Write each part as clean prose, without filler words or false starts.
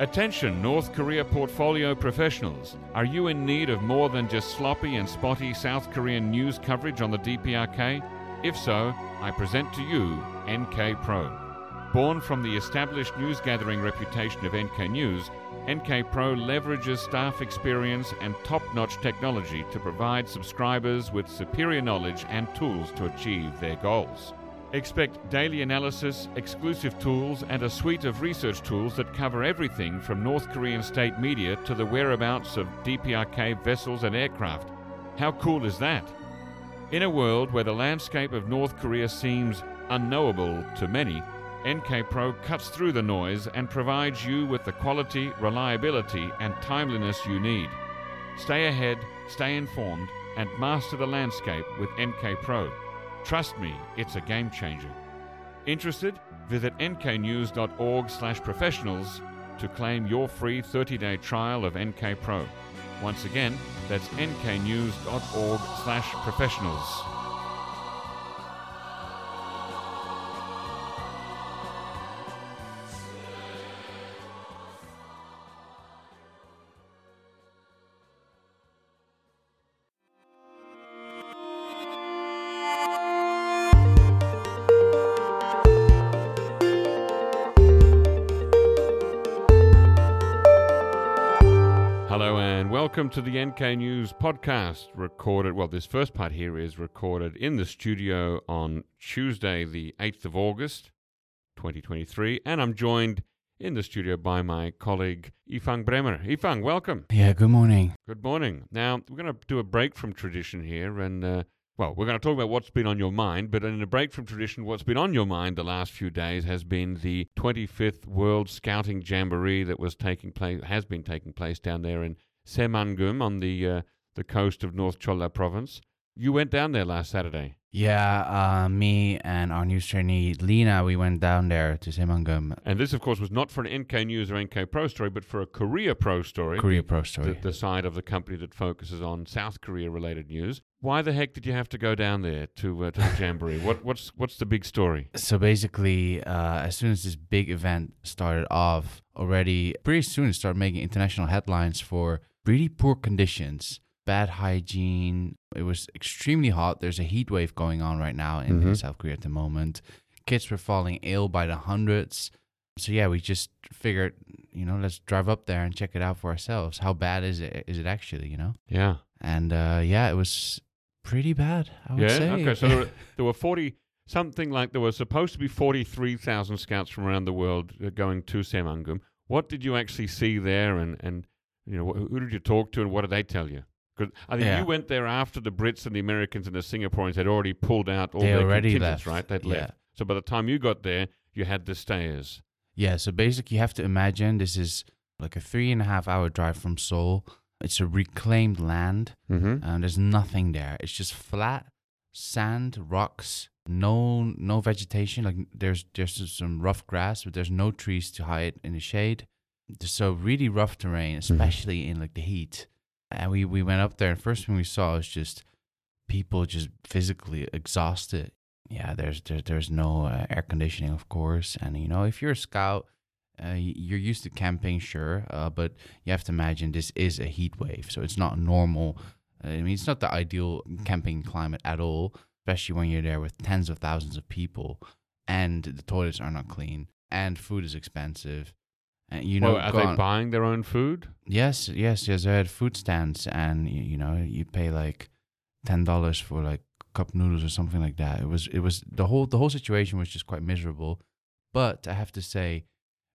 Attention North Korea portfolio professionals, are you in need of more than just sloppy and spotty South Korean news coverage on the DPRK? If so, I present to you NK Pro. Born from the established news-gathering reputation of NK News, NK Pro leverages staff experience and top-notch technology to provide subscribers with superior knowledge and tools to achieve their goals. Expect daily analysis, exclusive tools, and a suite of research tools that cover everything from North Korean state media to the whereabouts of DPRK vessels and aircraft. How cool is that? In a world where the landscape of North Korea seems unknowable to many, NK Pro cuts through the noise and provides you with the quality, reliability, and timeliness you need. Stay ahead, stay informed, and master the landscape with NK Pro. Trust me, it's a game changer. Interested? Visit nknews.org/professionals to claim your free 30-day trial of NK Pro. Once again, that's nknews.org/professionals. Welcome to the NK News podcast, this first part here is recorded in the studio on Tuesday, the 8th of August, 2023, and I'm joined in the studio by my colleague, Ifang Bremer. Ifang, welcome. Yeah, good morning. Good morning. Now, we're going to do a break from tradition here, and, we're going to talk about what's been on your mind, but in a break from tradition, what's been on your mind the last few days has been the 25th World Scouting Jamboree that has been taking place down there in Saemangeum on the coast of North Cholla Province. You went down there last Saturday. Yeah, me and our news trainee, Lina, we went down there to Saemangeum. And this, of course, was not for an NK News or NK Pro story, but for a Korea Pro story. The side of the company that focuses on South Korea-related news. Why the heck did you have to go down there to the Jamboree? What's the big story? So basically, as soon as this big event started off, already pretty soon it started making international headlines for really poor conditions, bad hygiene. It was extremely hot. There's a heat wave going on right now in South Korea at the moment. Kids were falling ill by the hundreds. So yeah, we just figured, let's drive up there and check it out for ourselves. How bad is it? Is it actually, Yeah. And it was pretty bad, I would say. Yeah, okay. So there were 40... Something like there were supposed to be 43,000 scouts from around the world going to Saemangeum. What did you actually see there, and who did you talk to, and what did they tell you? Because I think you went there after the Brits and the Americans and the Singaporeans had already pulled out all their contingents, right? They'd left. So by the time you got there, you had the stayers. Yeah. So basically, you have to imagine this is like a 3.5-hour drive from Seoul. It's a reclaimed land. There's nothing there. It's just flat sand, rocks. No vegetation. Like there's some rough grass, but there's no trees to hide in the shade. So really rough terrain, especially in like the heat. And we went up there, and first thing we saw was just people just physically exhausted. Yeah, there's no air conditioning, of course. And if you're a scout, you're used to camping, sure, but you have to imagine this is a heat wave, so it's not normal. It's not the ideal camping climate at all. Especially when you're there with tens of thousands of people, and the toilets are not clean, and food is expensive. And are they buying their own food? Yes. They had food stands, and you pay like $10 for like cup noodles or something like that. It was the whole situation was just quite miserable. But I have to say,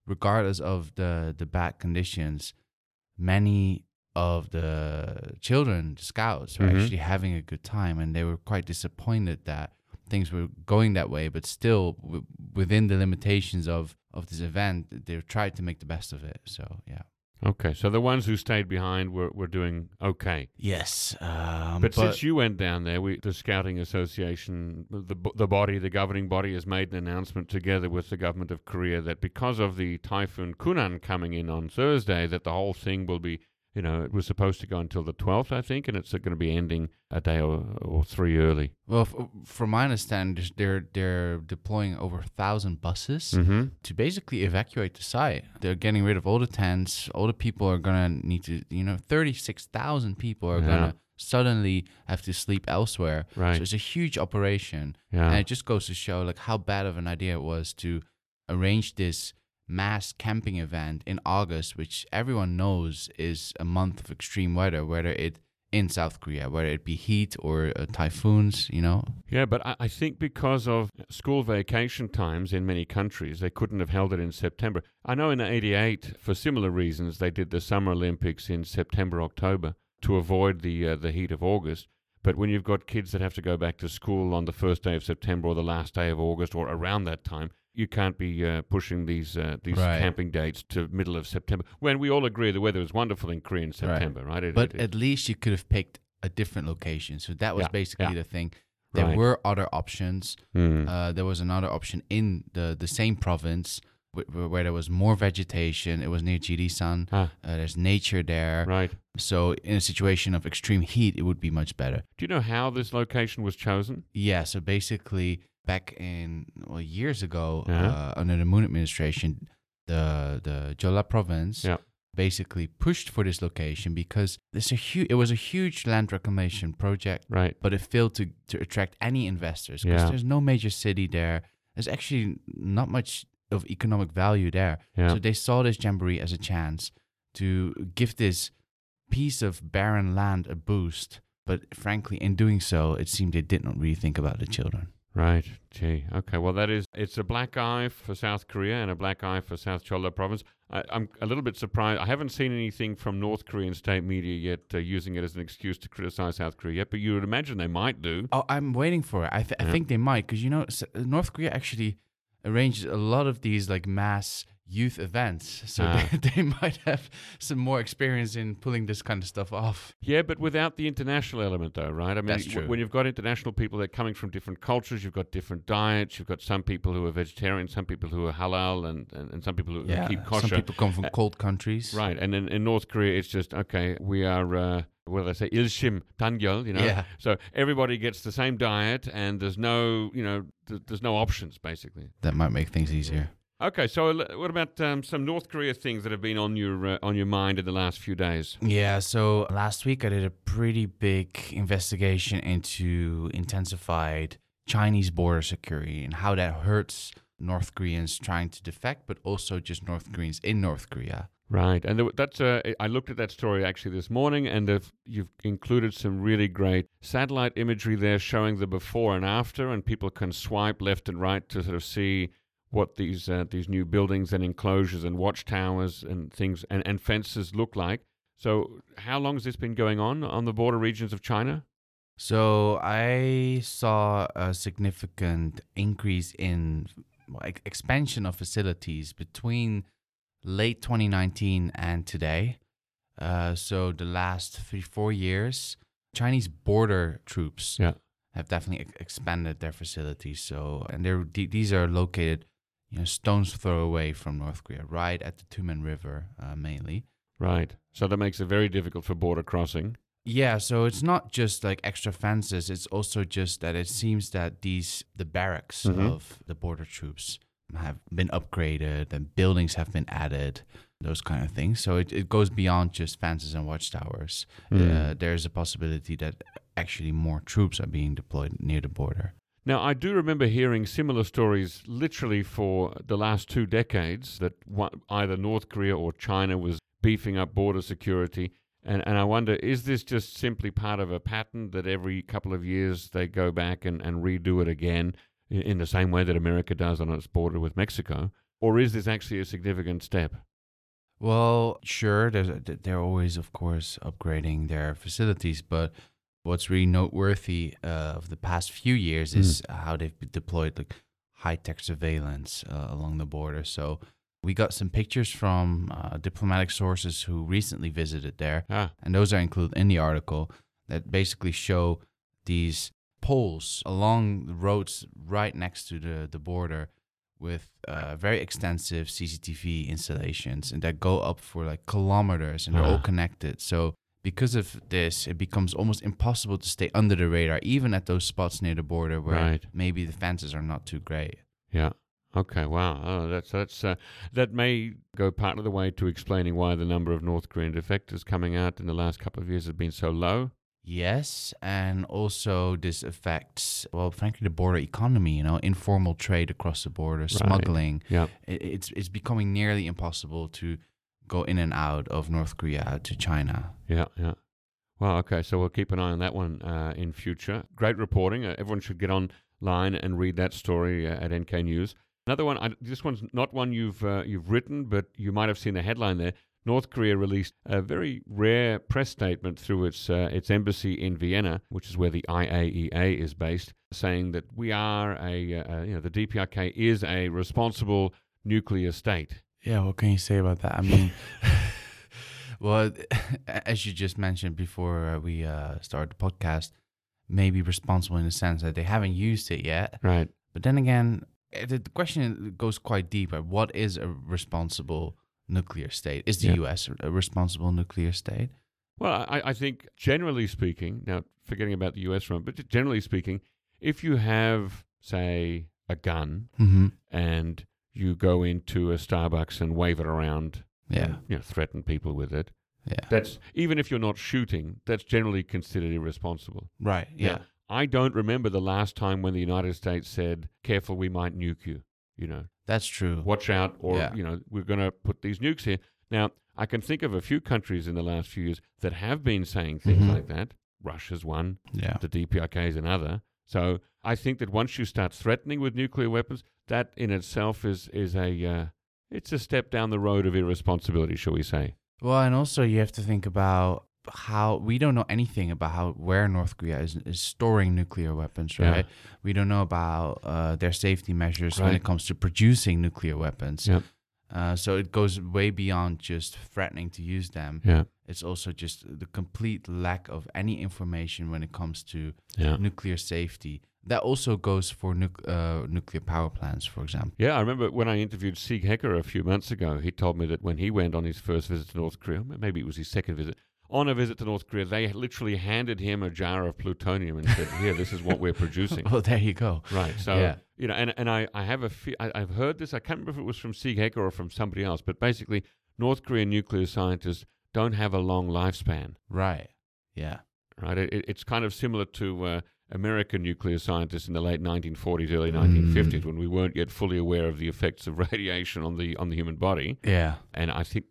regardless of the bad conditions, many of the children, the scouts, were actually having a good time, and they were quite disappointed that things were going that way, but still within the limitations of this event, they tried to make the best of it. So, yeah. Okay, so the ones who stayed behind were doing okay. Yes. But since you went down there, the Scouting Association, the governing body, has made an announcement together with the government of Korea that because of the typhoon Kunan coming in on Thursday, that the whole thing will be You know, it was supposed to go until the 12th, I think, and it's going to be ending a day or three early. Well, from my understanding, they're deploying over 1,000 buses to basically evacuate the site. They're getting rid of all the tents. All the people are going to need to, 36,000 people are going to suddenly have to sleep elsewhere. Right. So it's a huge operation. Yeah. And it just goes to show like how bad of an idea it was to arrange this mass camping event in August, which everyone knows is a month of extreme weather, whether it in South Korea, whether it be heat or typhoons, Yeah, but I think because of school vacation times in many countries, they couldn't have held it in September. I know in '88, for similar reasons, they did the Summer Olympics in September, October to avoid the heat of August. But when you've got kids that have to go back to school on the first day of September or the last day of August or around that time, you can't be pushing these camping dates to middle of September, when we all agree the weather is wonderful in Korea in September, right? But at least you could have picked a different location. So that was basically the thing. There were other options. There was another option in the same province where there was more vegetation. It was near Jirisan. There's nature there. Right. So in a situation of extreme heat, it would be much better. Do you know how this location was chosen? Yeah, so basically, back in years ago, under the Moon administration, the Jeolla Province basically pushed for this location because it was a huge land reclamation project, but it failed to attract any investors because there's no major city there. There's actually not much of economic value there. So they saw this jamboree as a chance to give this piece of barren land a boost. But frankly, in doing so, it seemed they did not really think about the children. Right. Gee. Okay. Well, it's a black eye for South Korea and a black eye for South Cholla Province. I'm a little bit surprised. I haven't seen anything from North Korean state media yet using it as an excuse to criticize South Korea yet, but you would imagine they might do. Oh, I'm waiting for it. I think they might because, North Korea actually arranges a lot of these like mass youth events. So they might have some more experience in pulling this kind of stuff off. Yeah, but without the international element though, right? I mean, that's true. When you've got international people that are coming from different cultures, you've got different diets, you've got some people who are vegetarian, some people who are halal, and some people who keep kosher. Some people come from cold countries. Right, and in North Korea, it's just, okay, we are... Well, they say ilshim tangyol, So everybody gets the same diet, and there's no, there's no options basically. That might make things easier. Okay, so what about some North Korea things that have been on your mind in the last few days? Yeah, so last week I did a pretty big investigation into intensified Chinese border security and how that hurts North Koreans trying to defect, but also just North Koreans in North Korea. Right, and that's I looked at that story actually this morning, and you've included some really great satellite imagery there showing the before and after, and people can swipe left and right to sort of see what these new buildings and enclosures and watchtowers and things and fences look like. So how long has this been going on the border regions of China? So I saw a significant increase in expansion of facilities between late 2019 and today. So the last 3-4 years, Chinese border troops have definitely expanded their facilities. So, and these are located, stone's throw away from North Korea, right at the Tumen River mainly. Right. So that makes it very difficult for border crossing. Yeah. So it's not just like extra fences. It's also just that it seems that the barracks of the border troops have been upgraded and buildings have been added, those kind of things. So it goes beyond just fences and watchtowers. There's a possibility that actually more troops are being deployed near the border. Now, I do remember hearing similar stories literally for the last 2 decades that either North Korea or China was beefing up border security. And I wonder, is this just simply part of a pattern that every couple of years they go back and redo it again, in the same way that America does on its border with Mexico, or is this actually a significant step? Well, sure, they're always, of course, upgrading their facilities, but what's really noteworthy of the past few years is how they've deployed like high-tech surveillance along the border. So we got some pictures from diplomatic sources who recently visited there, and those are included in the article, that basically show these poles along the roads right next to the border with very extensive CCTV installations, and that go up for like kilometers, and they're all connected. So because of this, it becomes almost impossible to stay under the radar, even at those spots near the border where maybe the fences are not too great. Yeah. Okay. Wow. Oh, that may go part of the way to explaining why the number of North Korean defectors coming out in the last couple of years have been so low. Yes, and also this affects, well, frankly, the border economy, you know, informal trade across the border, smuggling. Yep. It's becoming nearly impossible to go in and out of North Korea to China. Yeah, yeah. Well, okay, so we'll keep an eye on that one in future. Great reporting. Everyone should get online and read that story at NK News. Another one, this one's not one you've written, but you might have seen the headline there. North Korea released a very rare press statement through its embassy in Vienna, which is where the IAEA is based, saying that we are the DPRK is a responsible nuclear state. Yeah, what can you say about that? I mean, well, as you just mentioned before we started the podcast, maybe responsible in the sense that they haven't used it yet. Right. But then again, the question goes quite deep. Right? What is a responsible nuclear state? Is the U.S. a responsible nuclear state? Well, I think generally speaking, now forgetting about the U.S. one, but generally speaking, if you have, say, a gun and you go into a Starbucks and wave it around, and, threaten people with it, that's, even if you're not shooting, that's generally considered irresponsible. Right, yeah. Now, I don't remember the last time when the United States said, careful, we might nuke you, you know. That's true. Watch out, or we're going to put these nukes here. Now, I can think of a few countries in the last few years that have been saying things like that. Russia's one. Yeah. The DPRK is another. So I think that once you start threatening with nuclear weapons, that in itself is a step down the road of irresponsibility, shall we say? Well, and also you have to think about how we don't know anything about where North Korea is storing nuclear weapons, right? Yeah. We don't know about their safety measures when it comes to producing nuclear weapons. Yep. So it goes way beyond just threatening to use them. Yeah. It's also just the complete lack of any information when it comes to nuclear safety. That also goes for nuclear power plants, for example. Yeah, I remember when I interviewed Sieg Hecker a few months ago, he told me that when he went on his first visit to North Korea, maybe it was his second visit, on a visit to North Korea, they literally handed him a jar of plutonium and said, here, this is what we're producing. Well, there you go. Right. So, and I have I've heard this. I can't remember if it was from Sieg Hecker or from somebody else, but basically North Korean nuclear scientists don't have a long lifespan. Right. Yeah. Right. It's kind of similar to American nuclear scientists in the late 1940s, early 1950s, when we weren't yet fully aware of the effects of radiation on the human body. Yeah. And I think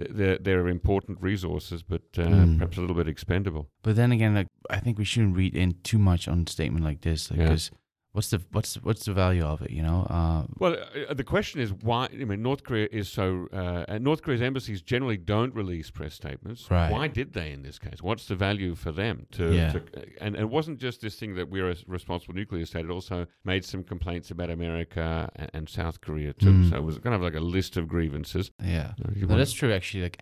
they're important resources, but perhaps a little bit expendable. But then again, I think we shouldn't read in too much on a statement like this, because what's the value of it? You know. The question is why. I mean, North Korea is so. North Korea's embassies generally don't release press statements. Right. Why did they in this case? What's the value for them to? Yeah. And it wasn't just this thing that we're a responsible nuclear state. It also made some complaints about America and South Korea too. So it was kind of like a list of grievances. Yeah, that's true. Actually, like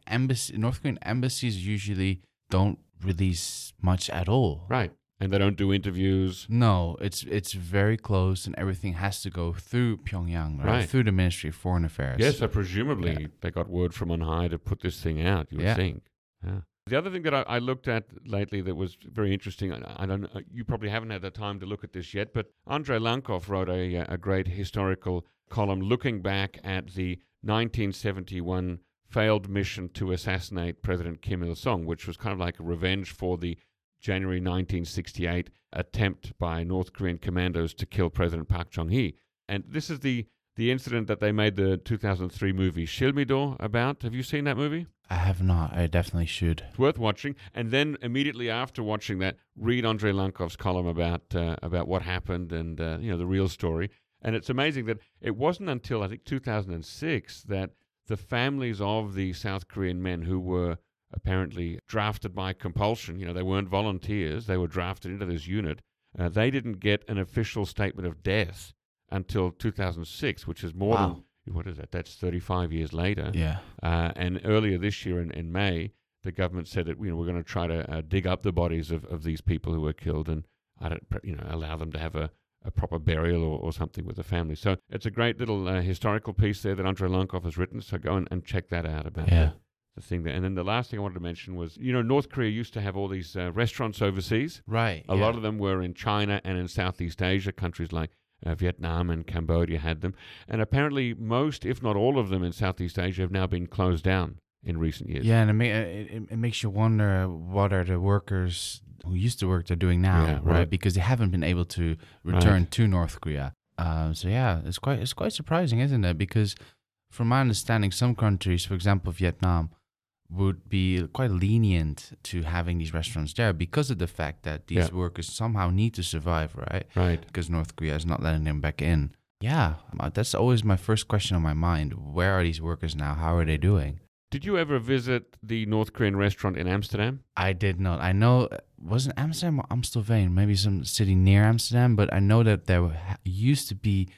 North Korean embassies usually don't release much at all. Right. And they don't do interviews. No, it's very close, and everything has to go through Pyongyang, right? Through the Ministry of Foreign Affairs. Yes, so presumably they got word from on high to put this thing out, you would think. Yeah. The other thing that I looked at lately that was very interesting, I don't know, you probably haven't had the time to look at this yet, but Andrei Lankov wrote a great historical column looking back at the 1971 failed mission to assassinate President Kim Il-sung, which was kind of like a revenge for the January 1968 attempt by North Korean commandos to kill President Park Chung-hee. And this is the incident that they made the 2003 movie Shilmido about. Have you seen that movie? I have not. I definitely should. It's worth watching. And then immediately after watching that, read Andrei Lankov's column about what happened and the real story. And it's amazing that it wasn't until, I think, 2006 that the families of the South Korean men who were apparently drafted by compulsion, they weren't volunteers, they were drafted into this unit, they didn't get an official statement of death until 2006, which is more than, what is that, that's 35 years later. And earlier this year in May, the government said that we're going to try to dig up the bodies of these people who were killed and allow them to have a a proper burial or something with the family. So it's a great little historical piece there that Andrei Lankov has written. So go and check that out about the thing there. And then the last thing I wanted to mention was, you know, North Korea used to have all these restaurants overseas. Right. A lot of them were in China and in Southeast Asia. Countries like Vietnam and Cambodia had them. And apparently most, if not all of them in Southeast Asia have now been closed down in recent years. Yeah, and it makes you wonder what are the workers who used to work they're doing now, right? Because they haven't been able to return to North Korea. So yeah, it's quite surprising, isn't it? Because from my understanding, some countries, for example Vietnam, would be quite lenient to having these restaurants there because of the fact that these workers somehow need to survive, right? Right. Because North Korea is not letting them back in. Yeah, that's always my first question on my mind. Where are these workers now? How are they doing? Did you ever visit the North Korean restaurant in Amsterdam? I did not. I know, wasn't Amsterdam or Amstelveen, maybe some city near Amsterdam, but I know that there used to be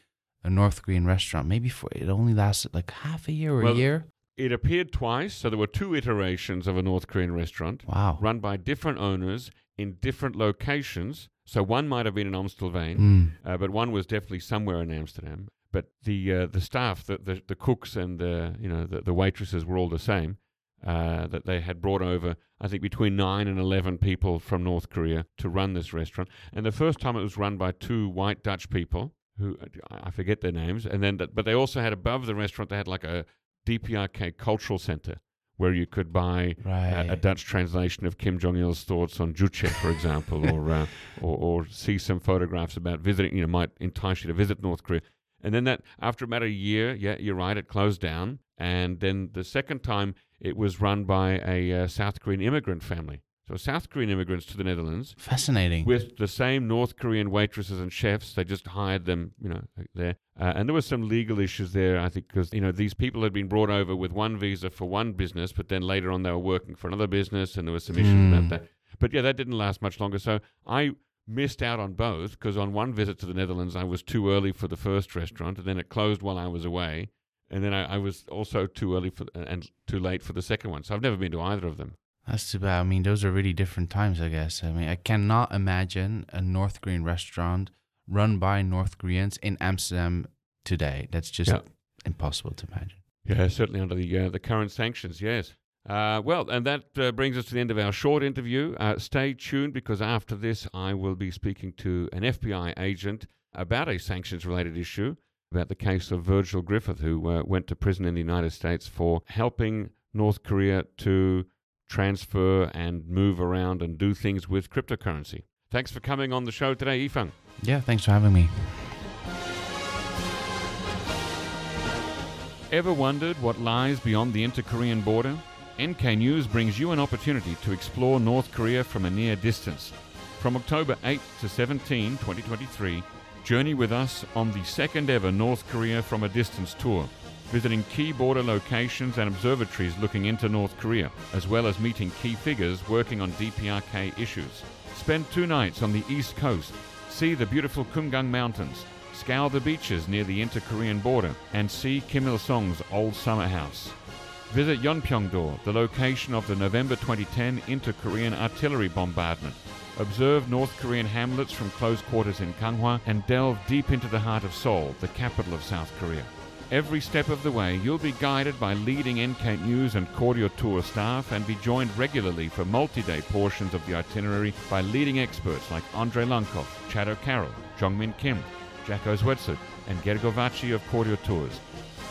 a North Korean restaurant. Maybe it only lasted like half a year or a year. It appeared twice, so there were two iterations of a North Korean restaurant. Wow. Run by different owners in different locations. So one might have been in Amstelveen, but one was definitely somewhere in Amsterdam. But the staff, the cooks and the waitresses were all the same. That they had brought over, I think, between 9 and 11 people from North Korea to run this restaurant. And the first time it was run by two white Dutch people who I forget their names. And then, but they also had above the restaurant, they had like a DPRK cultural center where you could buy a Dutch translation of Kim Jong-il's thoughts on Juche, for example, or see some photographs about visiting. You know, might entice you to visit North Korea. And then that, after about a year, you're right, it closed down. And then the second time, it was run by a South Korean immigrant family. So South Korean immigrants to the Netherlands. Fascinating. With the same North Korean waitresses and chefs. They just hired them, there. And there were some legal issues there, I think, because, these people had been brought over with one visa for one business, but then later on they were working for another business, and there were some issues about that. But yeah, that didn't last much longer. So I missed out on both, because on one visit to the Netherlands, I was too early for the first restaurant, and then it closed while I was away. And then I was also too early and too late for the second one. So I've never been to either of them. That's too bad. I mean, those are really different times, I guess. I mean, I cannot imagine a North Korean restaurant run by North Koreans in Amsterdam today. That's just impossible to imagine. Yeah, certainly under the current sanctions, yes. And that brings us to the end of our short interview. Stay tuned, because after this, I will be speaking to an FBI agent about a sanctions-related issue, about the case of Virgil Griffith, who went to prison in the United States for helping North Korea to transfer and move around and do things with cryptocurrency. Thanks for coming on the show today, Ifang. Yeah, thanks for having me. Ever wondered what lies beyond the inter-Korean border? NK News brings you an opportunity to explore North Korea from a near distance. From October 8th to 17, 2023, journey with us on the second ever North Korea from a Distance tour, visiting key border locations and observatories looking into North Korea, as well as meeting key figures working on DPRK issues. Spend 2 nights on the East Coast, see the beautiful Kumgang Mountains, scour the beaches near the inter-Korean border, and see Kim Il-sung's old summer house. Visit Yeonpyeongdo, the location of the November 2010 inter-Korean artillery bombardment. Observe North Korean hamlets from close quarters in Ganghwa and delve deep into the heart of Seoul, the capital of South Korea. Every step of the way, you'll be guided by leading NK News and Cordio Tours staff, and be joined regularly for multi-day portions of the itinerary by leading experts like Andrei Lankov, Chad O'Carroll, Jeongmin Kim, Jacko Zwetsud, and Gergovachi of Cordio Tours.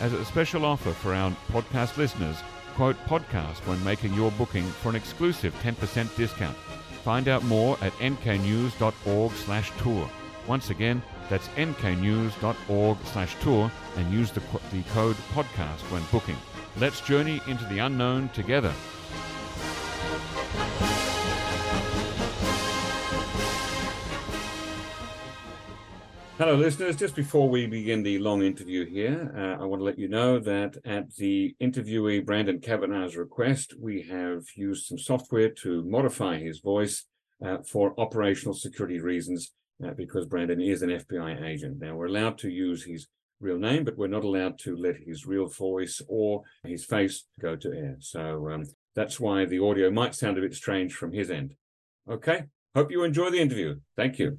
As a special offer for our podcast listeners, quote podcast when making your booking for an exclusive 10% discount. Find out more at nknews.org/tour. Once again, that's nknews.org/tour, and use the code podcast when booking. Let's journey into the unknown together. Hello, listeners. Just before we begin the long interview here, I want to let you know that at the interviewee Brandon Cavanaugh's request, we have used some software to modify his voice for operational security reasons, because Brandon is an FBI agent. Now, we're allowed to use his real name, but we're not allowed to let his real voice or his face go to air. So that's why the audio might sound a bit strange from his end. Okay, hope you enjoy the interview. Thank you.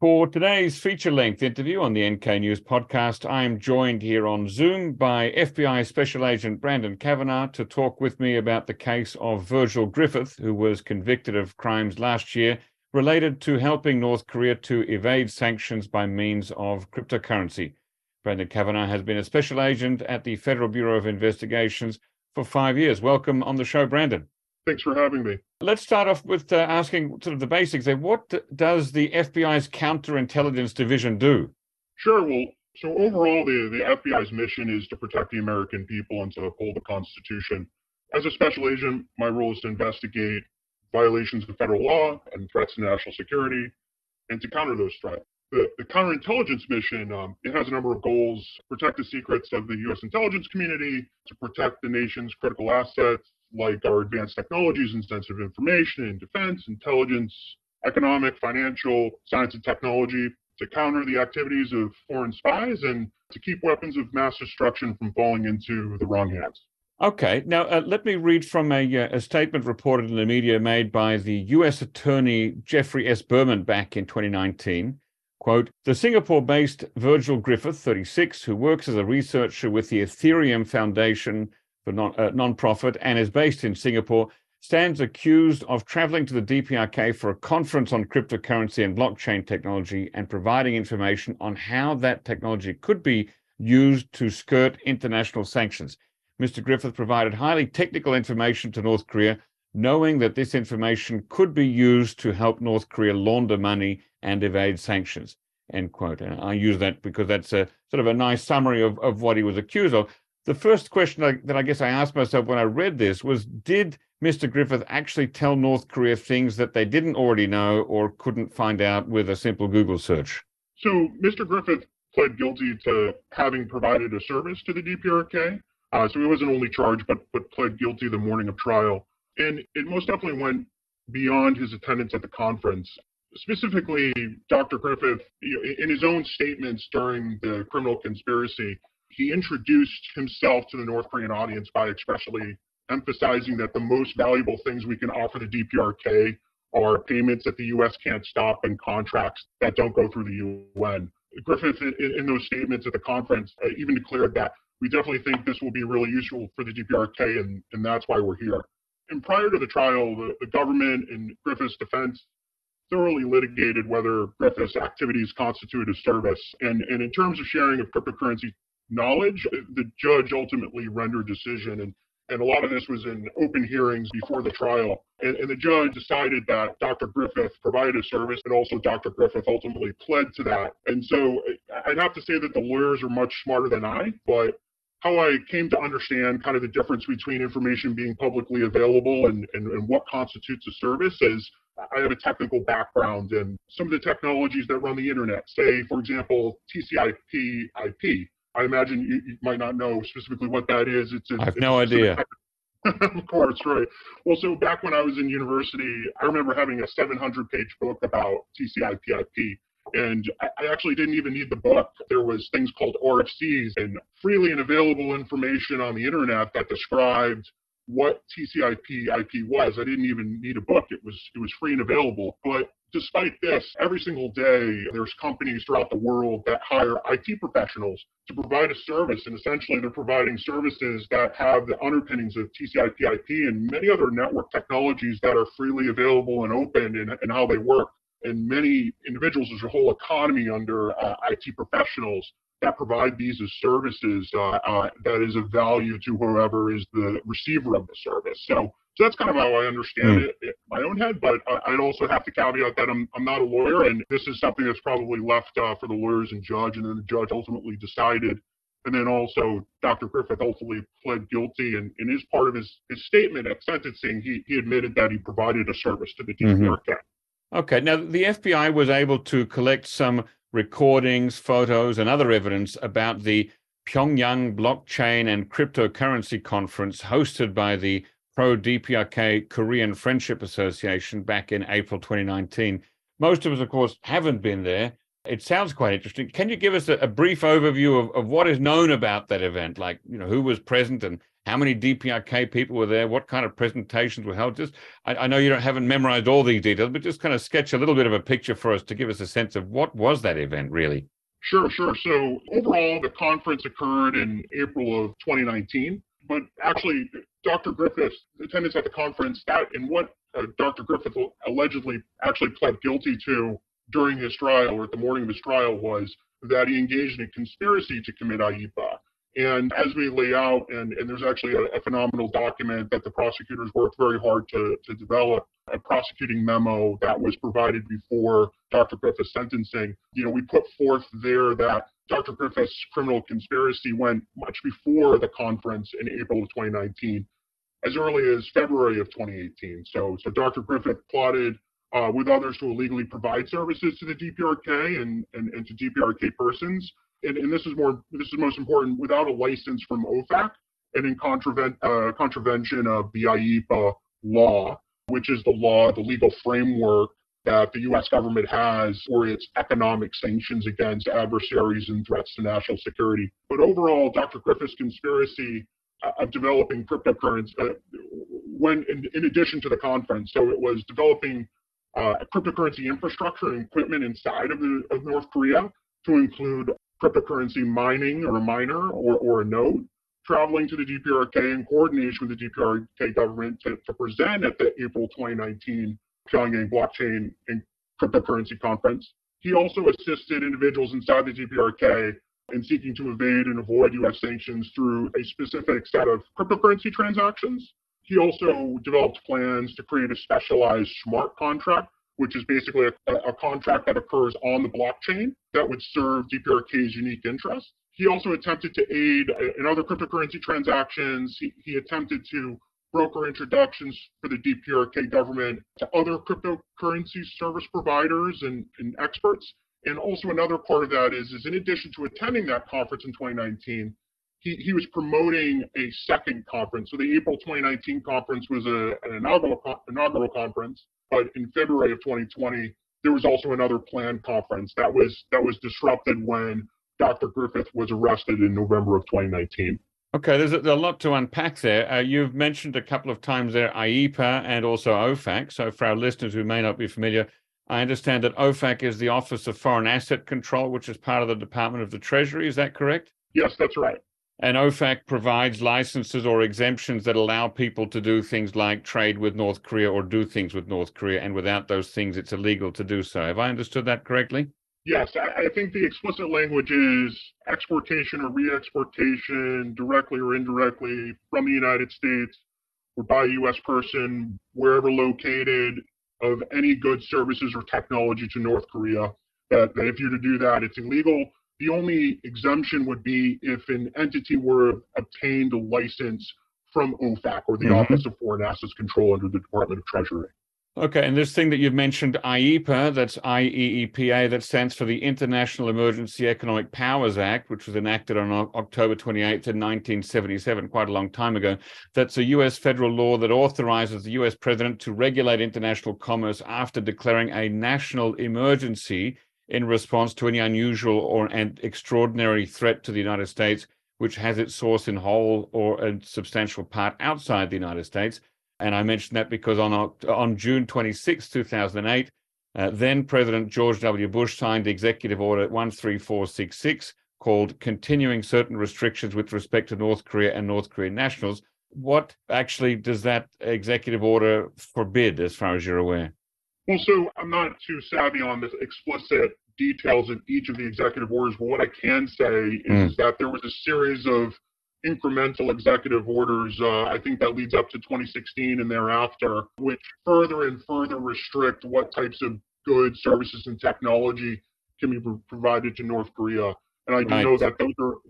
For today's feature-length interview on the NK News podcast, I am joined here on Zoom by FBI Special Agent Brandon Cavanaugh to talk with me about the case of Virgil Griffith, who was convicted of crimes last year related to helping North Korea to evade sanctions by means of cryptocurrency. Brandon Cavanaugh has been a special agent at the Federal Bureau of Investigations for 5 years. Welcome on the show, Brandon. Thanks for having me. Let's start off with asking sort of the basics there. What does the FBI's counterintelligence division do? Sure. Well, so overall, the FBI's mission is to protect the American people and to uphold the Constitution. As a special agent, my role is to investigate violations of federal law and threats to national security and to counter those threats. The counterintelligence mission, it has a number of goals: protect the secrets of the U.S. intelligence community, to protect the nation's critical assets, like our advanced technologies and sensitive information in defense, intelligence, economic, financial, science and technology, to counter the activities of foreign spies, and to keep weapons of mass destruction from falling into the wrong hands. Okay. Now, let me read from a statement reported in the media made by the U.S. Attorney Jeffrey S. Berman back in 2019. Quote, the Singapore-based Virgil Griffith, 36, who works as a researcher with the Ethereum Foundation, for non-profit, and is based in Singapore, stands accused of traveling to the DPRK for a conference on cryptocurrency and blockchain technology and providing information on how that technology could be used to skirt international sanctions. Mr. Griffith provided highly technical information to North Korea, knowing that this information could be used to help North Korea launder money and evade sanctions, end quote. And I use that because that's a sort of a nice summary of what he was accused of. The first question that I guess I asked myself when I read this was, did Mr. Griffith actually tell North Korea things that they didn't already know or couldn't find out with a simple Google search? So Mr. Griffith pled guilty to having provided a service to the DPRK. So he wasn't only charged, but pled guilty the morning of trial. And it most definitely went beyond his attendance at the conference. Specifically, Dr. Griffith, in his own statements during the criminal conspiracy, he introduced himself to the North Korean audience by expressly emphasizing that the most valuable things we can offer the DPRK are payments that the U.S. can't stop and contracts that don't go through the UN. Griffith, in those statements at the conference, even declared that we definitely think this will be really useful for the DPRK, and that's why we're here. And prior to the trial, the government and Griffith's defense thoroughly litigated whether Griffith's activities constitute a service. And in terms of sharing of cryptocurrency knowledge, the judge ultimately rendered decision, and a lot of this was in open hearings before the trial, and the judge decided that Dr. Griffith provided a service, and also Dr. Griffith ultimately pled to that. And so I'd have to say that the lawyers are much smarter than I, but how I came to understand kind of the difference between information being publicly available and what constitutes a service is I have a technical background in some of the technologies that run the internet, say, for example, TCP/IP. I imagine you might not know specifically what that is. I have no idea. Of course, right. Well, so back when I was in university, I remember having a 700-page book about TCP/IP, and I actually didn't even need the book. There was things called RFCs and freely and available information on the internet that described what TCP/IP was. I didn't even need a book. It was free and available. But despite this, every single day, there's companies throughout the world that hire IT professionals to provide a service, and essentially they're providing services that have the underpinnings of TCP/IP and many other network technologies that are freely available and open and how they work. And many individuals, there's a whole economy under IT professionals that provide these as services that is of value to whoever is the receiver of the service. So that's kind of how I understand it in my own head, but I'd also have to caveat that I'm not a lawyer, and this is something that's probably left for the lawyers and judge, and then the judge ultimately decided. And then also Dr. Griffith ultimately pled guilty, and as part of his statement at sentencing, he admitted that he provided a service to the DPRK. Okay. Now, the FBI was able to collect some recordings, photos, and other evidence about the Pyongyang Blockchain and Cryptocurrency Conference hosted by the Pro-DPRK Korean Friendship Association back in April 2019. Most of us, of course, haven't been there. It sounds quite interesting. Can you give us a brief overview of what is known about that event? Like, who was present and How many DPRK people were there? What kind of presentations were held? Just, I know you haven't memorized all these details, but just kind of sketch a little bit of a picture for us to give us a sense of what was that event really. Sure. So overall, the conference occurred in April of 2019, but actually Dr. Griffith's attendance at the conference, that and what Dr. Griffith allegedly actually pled guilty to during his trial or at the morning of his trial was that he engaged in a conspiracy to commit IEPA. And as we lay out, and there's actually a phenomenal document that the prosecutors worked very hard to develop, a prosecuting memo that was provided before Dr. Griffith's sentencing. You know, we put forth there that Dr. Griffith's criminal conspiracy went much before the conference in April of 2019, as early as February of 2018. So Dr. Griffith plotted with others to illegally provide services to the DPRK and to DPRK persons. And this is most important, without a license from OFAC and in contravention of the IEPA law, which is the law, the legal framework that the U.S. government has for its economic sanctions against adversaries and threats to national security. But overall, Dr. Griffith's conspiracy of developing cryptocurrency went in addition to the conference. So it was developing cryptocurrency infrastructure and equipment inside of North Korea to include cryptocurrency mining or a miner or a node, traveling to the DPRK in coordination with the DPRK government to present at the April 2019 Pyongyang Blockchain and Cryptocurrency Conference. He also assisted individuals inside the DPRK in seeking to evade and avoid U.S. sanctions through a specific set of cryptocurrency transactions. He also developed plans to create a specialized smart contract, which is basically a contract that occurs on the blockchain that would serve DPRK's unique interests. He also attempted to aid in other cryptocurrency transactions. He attempted to broker introductions for the DPRK government to other cryptocurrency service providers and experts. And also another part of that is in addition to attending that conference in 2019, he was promoting a second conference. So the April 2019 conference was an inaugural conference. But in February of 2020, there was also another planned conference that was disrupted when Dr. Griffith was arrested in November of 2019. Okay, there's a lot to unpack there. You've mentioned a couple of times there IEPA and also OFAC. So for our listeners who may not be familiar, I understand that OFAC is the Office of Foreign Asset Control, which is part of the Department of the Treasury. Is that correct? Yes, that's right. And OFAC provides licenses or exemptions that allow people to do things like trade with North Korea or do things with North Korea, and without those things, it's illegal to do so. Have I understood that correctly? Yes, I think the explicit language is exportation or re-exportation directly or indirectly from the United States or by a U.S. person, wherever located, of any goods, services, or technology to North Korea, that if you're to do that, it's illegal. The only exemption would be if an entity were obtained a license from OFAC or the Office of Foreign Assets Control under the Department of Treasury. Okay, and this thing that you've mentioned, IEPA, that's IEEPA, that stands for the International Emergency Economic Powers Act, which was enacted on October 28th in 1977, quite a long time ago. That's a U.S. federal law that authorizes the U.S. president to regulate international commerce after declaring a national emergency in response to any unusual or an extraordinary threat to the United States, which has its source in whole or a substantial part outside the United States. And I mention that because on June 26, 2008, then President George W. Bush signed Executive Order 13466, called Continuing Certain Restrictions with Respect to North Korea and North Korean Nationals. What actually does that executive order forbid, as far as you're aware? Well, so I'm not too savvy on the explicit details in each of the executive orders, but what I can say is that there was a series of incremental executive orders, I think that leads up to 2016 and thereafter, which further and further restrict what types of goods, services, and technology can be provided to North Korea. And I do know that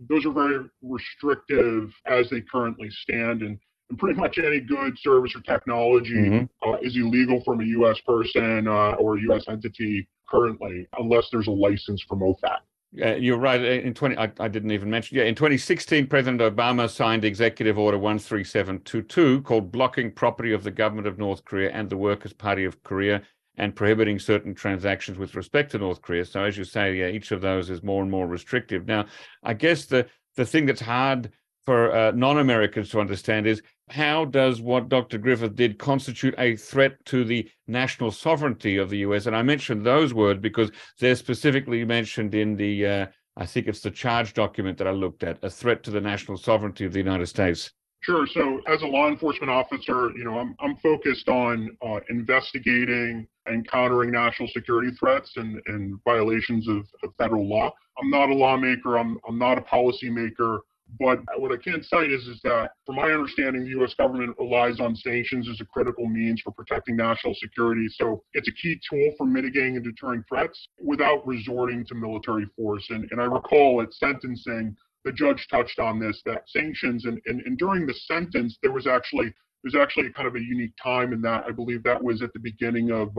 those are very restrictive as they currently stand. And pretty much any good service or technology is illegal from a U.S. person or a U.S. entity currently, unless there's a license from OFAC. You're right. I didn't even mention. Yeah, in 2016, President Obama signed Executive Order 13722, called Blocking Property of the Government of North Korea and the Workers' Party of Korea and Prohibiting Certain Transactions with Respect to North Korea. So as you say, yeah, each of those is more and more restrictive. Now, I guess the thing that's hard for non-Americans to understand is, how does what Dr. Griffith did constitute a threat to the national sovereignty of the US? And I mentioned those words because they're specifically mentioned in the, I think it's the charge document that I looked at, a threat to the national sovereignty of the United States. Sure. So as a law enforcement officer, you know, I'm focused on investigating and countering national security threats and violations of federal law. I'm not a lawmaker. I'm not a policymaker. But what I can say is that, from my understanding, the U.S. government relies on sanctions as a critical means for protecting national security. So it's a key tool for mitigating and deterring threats without resorting to military force. And I recall at sentencing, the judge touched on this, that sanctions, and during the sentence, there was actually kind of a unique time in that. I believe that was at the beginning of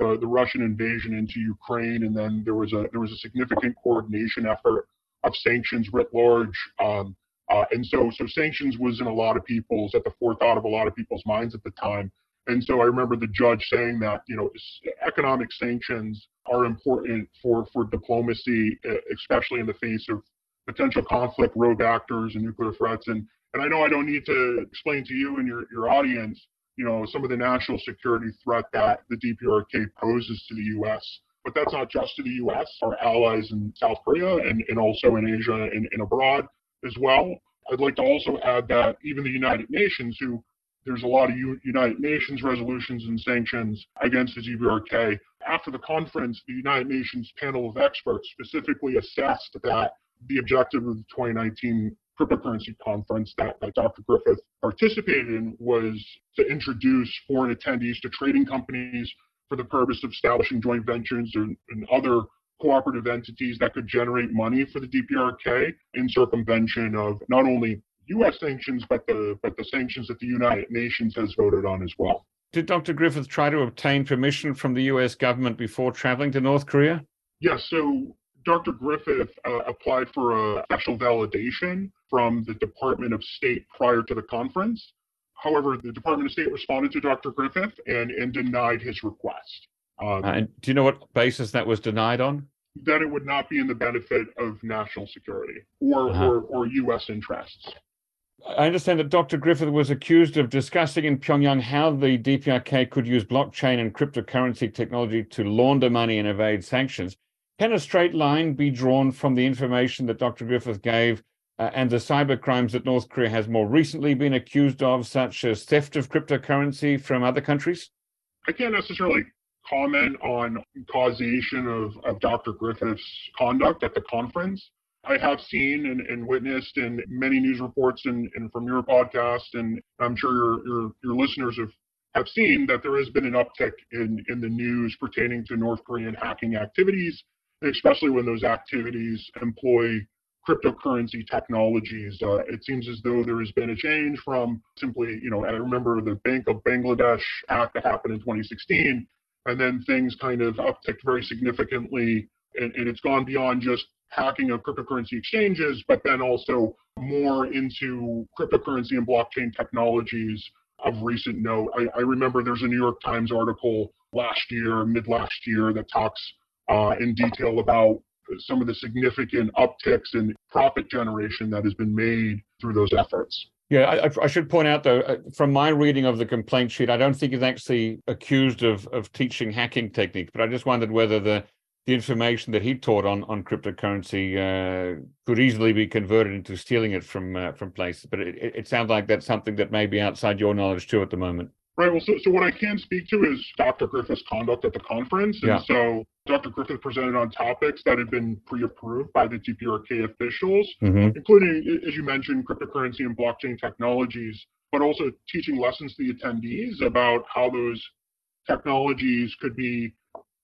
the Russian invasion into Ukraine, and then there was a significant coordination effort of sanctions writ large, and so sanctions was in a lot of people's, at the forethought of a lot of people's minds at the time. And so I remember the judge saying that, you know, economic sanctions are important for diplomacy, especially in the face of potential conflict, rogue actors, and nuclear threats. And I know I don't need to explain to you and your audience, you know, some of the national security threat that the DPRK poses to the U.S., but that's not just to the U.S., our allies in South Korea and also in Asia and abroad as well. I'd like to also add that even the United Nations, who there's a lot of United Nations resolutions and sanctions against the DPRK. After the conference, the United Nations panel of experts specifically assessed that the objective of the 2019 cryptocurrency conference that Dr. Griffith participated in was to introduce foreign attendees to trading companies for the purpose of establishing joint ventures and other cooperative entities that could generate money for the DPRK in circumvention of not only U.S. sanctions, but the sanctions that the United Nations has voted on as well. Did Dr. Griffith try to obtain permission from the U.S. government before traveling to North Korea? Yes. So Dr. Griffith applied for a special validation from the Department of State prior to the conference. However, the Department of State responded to Dr. Griffith and denied his request. And do you know what basis that was denied on? That it would not be in the benefit of national security or U.S. interests. I understand that Dr. Griffith was accused of discussing in Pyongyang how the DPRK could use blockchain and cryptocurrency technology to launder money and evade sanctions. Can a straight line be drawn from the information that Dr. Griffith gave and the cyber crimes that North Korea has more recently been accused of, such as theft of cryptocurrency from other countries? I can't necessarily comment on causation of Dr. Griffith's conduct at the conference. I have seen and witnessed in many news reports and from your podcast, and I'm sure your listeners have seen that there has been an uptick in the news pertaining to North Korean hacking activities, especially when those activities employ cryptocurrency technologies. It seems as though there has been a change from simply, you know, I remember the Bank of Bangladesh Act that happened in 2016, and then things kind of upticked very significantly, and it's gone beyond just hacking of cryptocurrency exchanges, but then also more into cryptocurrency and blockchain technologies of recent note. I remember there's a New York Times article mid last year, that talks in detail about some of the significant upticks in profit generation that has been made through those efforts. Yeah, I should point out, though, from my reading of the complaint sheet, I don't think he's actually accused of teaching hacking techniques, but I just wondered whether the information that he taught on cryptocurrency could easily be converted into stealing it from places. But it sounds like that's something that may be outside your knowledge too at the moment. Right. Well, so what I can speak to is Dr. Griffith's conduct at the conference. And so Dr. Griffith presented on topics that had been pre-approved by the DPRK officials, including, as you mentioned, cryptocurrency and blockchain technologies, but also teaching lessons to the attendees about how those technologies could be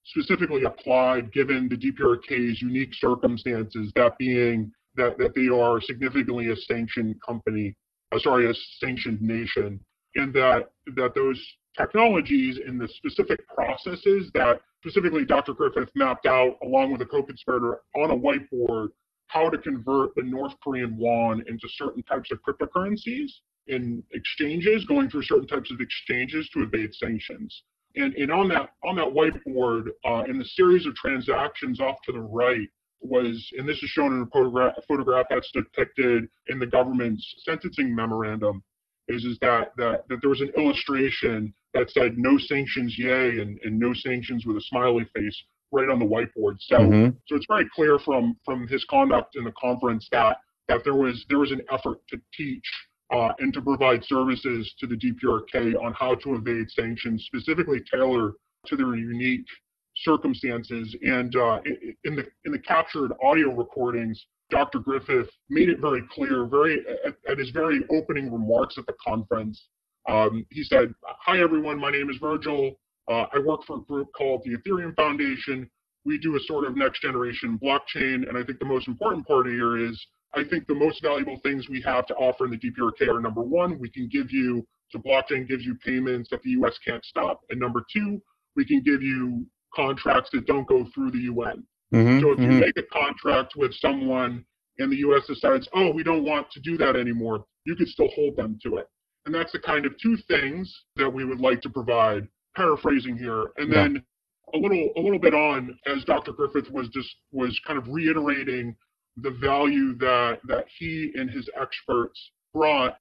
specifically applied given the DPRK's unique circumstances, that being that they are significantly a sanctioned sanctioned nation. And that those technologies and the specific processes that specifically Dr. Griffith mapped out along with a co-conspirator on a whiteboard, how to convert the North Korean won into certain types of cryptocurrencies in exchanges, going through certain types of exchanges to evade sanctions. And on that whiteboard, in the series of transactions off to the right, was, and this is shown in a photograph that's depicted in the government's sentencing memorandum, is that there was an illustration that said no sanctions yay and no sanctions with a smiley face right on the whiteboard. So so it's very clear from his conduct in the conference that there was an effort to teach and to provide services to the DPRK on how to evade sanctions, specifically tailored to their unique circumstances. And in the captured audio recordings, Dr. Griffith made it very clear, at his very opening remarks at the conference. He said, "Hi everyone, my name is Virgil. I work for a group called the Ethereum Foundation. We do a sort of next generation blockchain. And I think the most important part here is, I think the most valuable things we have to offer in the DPRK are, number one, we can give you, so blockchain gives you payments that the US can't stop. And number two, we can give you contracts that don't go through the UN. So if you make a contract with someone and the U.S. decides, oh, we don't want to do that anymore, you could still hold them to it. And that's the kind of two things that we would like to provide, paraphrasing here. And then a little bit on, as Dr. Griffith was kind of reiterating the value that he and his experts brought,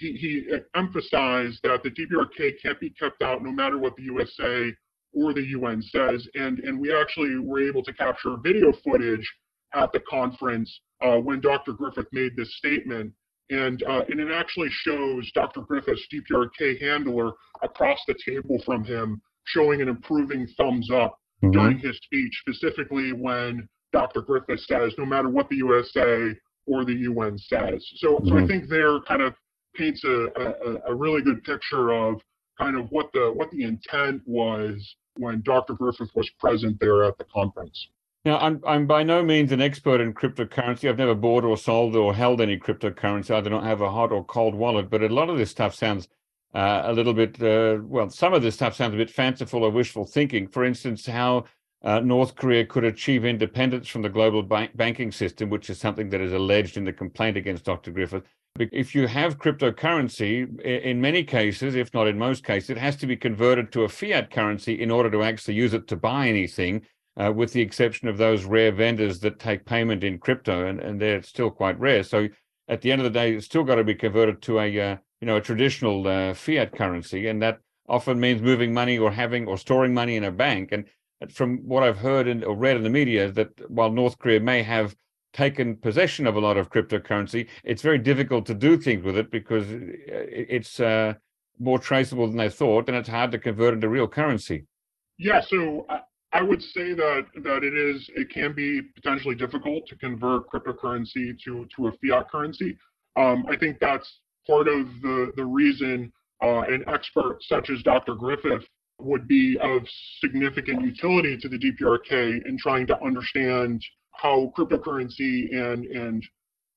he emphasized that the DPRK can't be kept out no matter what the USA or the UN says, and we actually were able to capture video footage at the conference when Dr. Griffith made this statement, and it actually shows Dr. Griffith's DPRK handler across the table from him showing an improving thumbs up during his speech, specifically when Dr. Griffith says, no matter what the USA or the UN says. So I think there kind of paints a really good picture of kind of what the intent was when Dr. Griffith was present there at the conference. Now, I'm by no means an expert in cryptocurrency. I've never bought or sold or held any cryptocurrency. I do not have a hot or cold wallet, but a lot of this stuff sounds a little bit, some of this stuff sounds a bit fanciful or wishful thinking. For instance, how North Korea could achieve independence from the global banking system, which is something that is alleged in the complaint against Dr. Griffith. If you have cryptocurrency, in many cases, if not in most cases, it has to be converted to a fiat currency in order to actually use it to buy anything, with the exception of those rare vendors that take payment in crypto, and they're still quite rare. So at the end of the day, it's still got to be converted to a traditional fiat currency, and that often means moving money or having or storing money in a bank. And from what I've heard or read in the media, that while North Korea may have taken possession of a lot of cryptocurrency, it's very difficult to do things with it because it's more traceable than they thought, and it's hard to convert into real currency. Yeah, so I would say that it can be potentially difficult to convert cryptocurrency to a fiat currency. I think that's part of the reason an expert such as Dr. Griffith would be of significant utility to the DPRK in trying to understand how cryptocurrency and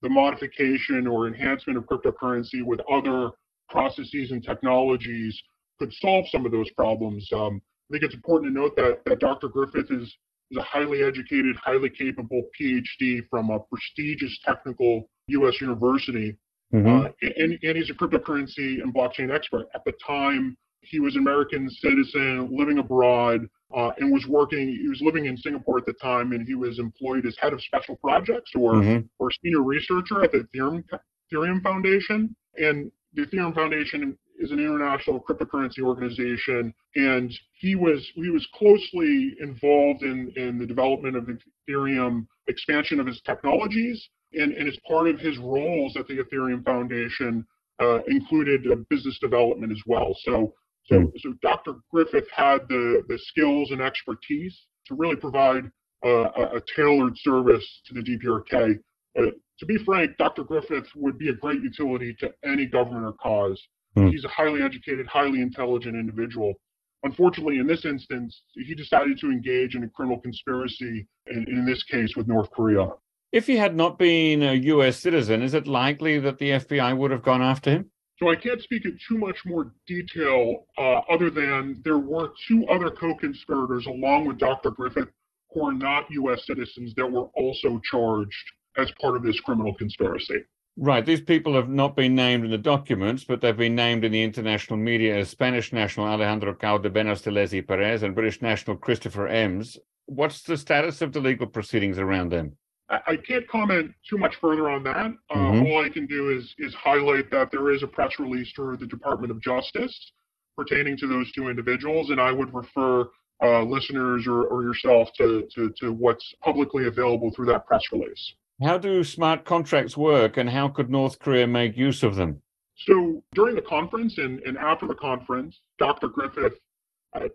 the modification or enhancement of cryptocurrency with other processes and technologies could solve some of those problems. I think it's important to note that Dr. Griffith is a highly educated, highly capable PhD from a prestigious technical U.S. university, and he's a cryptocurrency and blockchain expert. At the time, he was an American citizen living abroad, and he was living in Singapore at the time, and he was employed as head of special projects or senior researcher at the Ethereum Foundation. And the Ethereum Foundation is an international cryptocurrency organization, and he was closely involved in the development of Ethereum, expansion of his technologies, and as part of his roles at the Ethereum Foundation included business development as well. So Dr. Griffith had the skills and expertise to really provide a tailored service to the DPRK. To be frank, Dr. Griffith would be a great utility to any government or cause. He's a highly educated, highly intelligent individual. Unfortunately, in this instance, he decided to engage in a criminal conspiracy, in this case with North Korea. If he had not been a U.S. citizen, is it likely that the FBI would have gone after him? So I can't speak in too much more detail other than there were two other co-conspirators along with Dr. Griffith who are not U.S. citizens that were also charged as part of this criminal conspiracy. Right. These people have not been named in the documents, but they've been named in the international media as Spanish national Alejandro Caudebenos Telesi Perez and British national Christopher Ems. What's the status of the legal proceedings around them? I can't comment too much further on that. All I can do is highlight that there is a press release through the Department of Justice pertaining to those two individuals, and I would refer listeners or yourself to what's publicly available through that press release. How do smart contracts work, and how could North Korea make use of them? So during the conference and after the conference, Dr. Griffith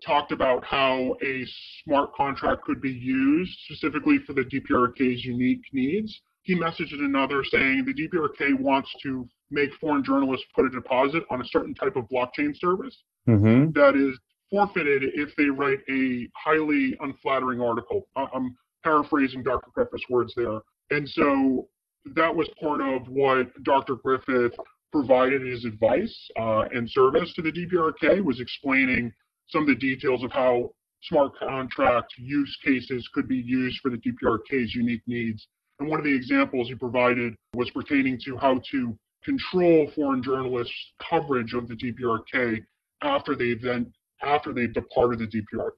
talked about how a smart contract could be used specifically for the DPRK's unique needs. He messaged another saying the DPRK wants to make foreign journalists put a deposit on a certain type of blockchain service that is forfeited if they write a highly unflattering article. I'm paraphrasing Dr. Griffith's words there. And so that was part of what Dr. Griffith provided his advice and service to the DPRK, was explaining some of the details of how smart contract use cases could be used for the DPRK's unique needs. And one of the examples he provided was pertaining to how to control foreign journalists' coverage of the DPRK after they've departed the DPRK.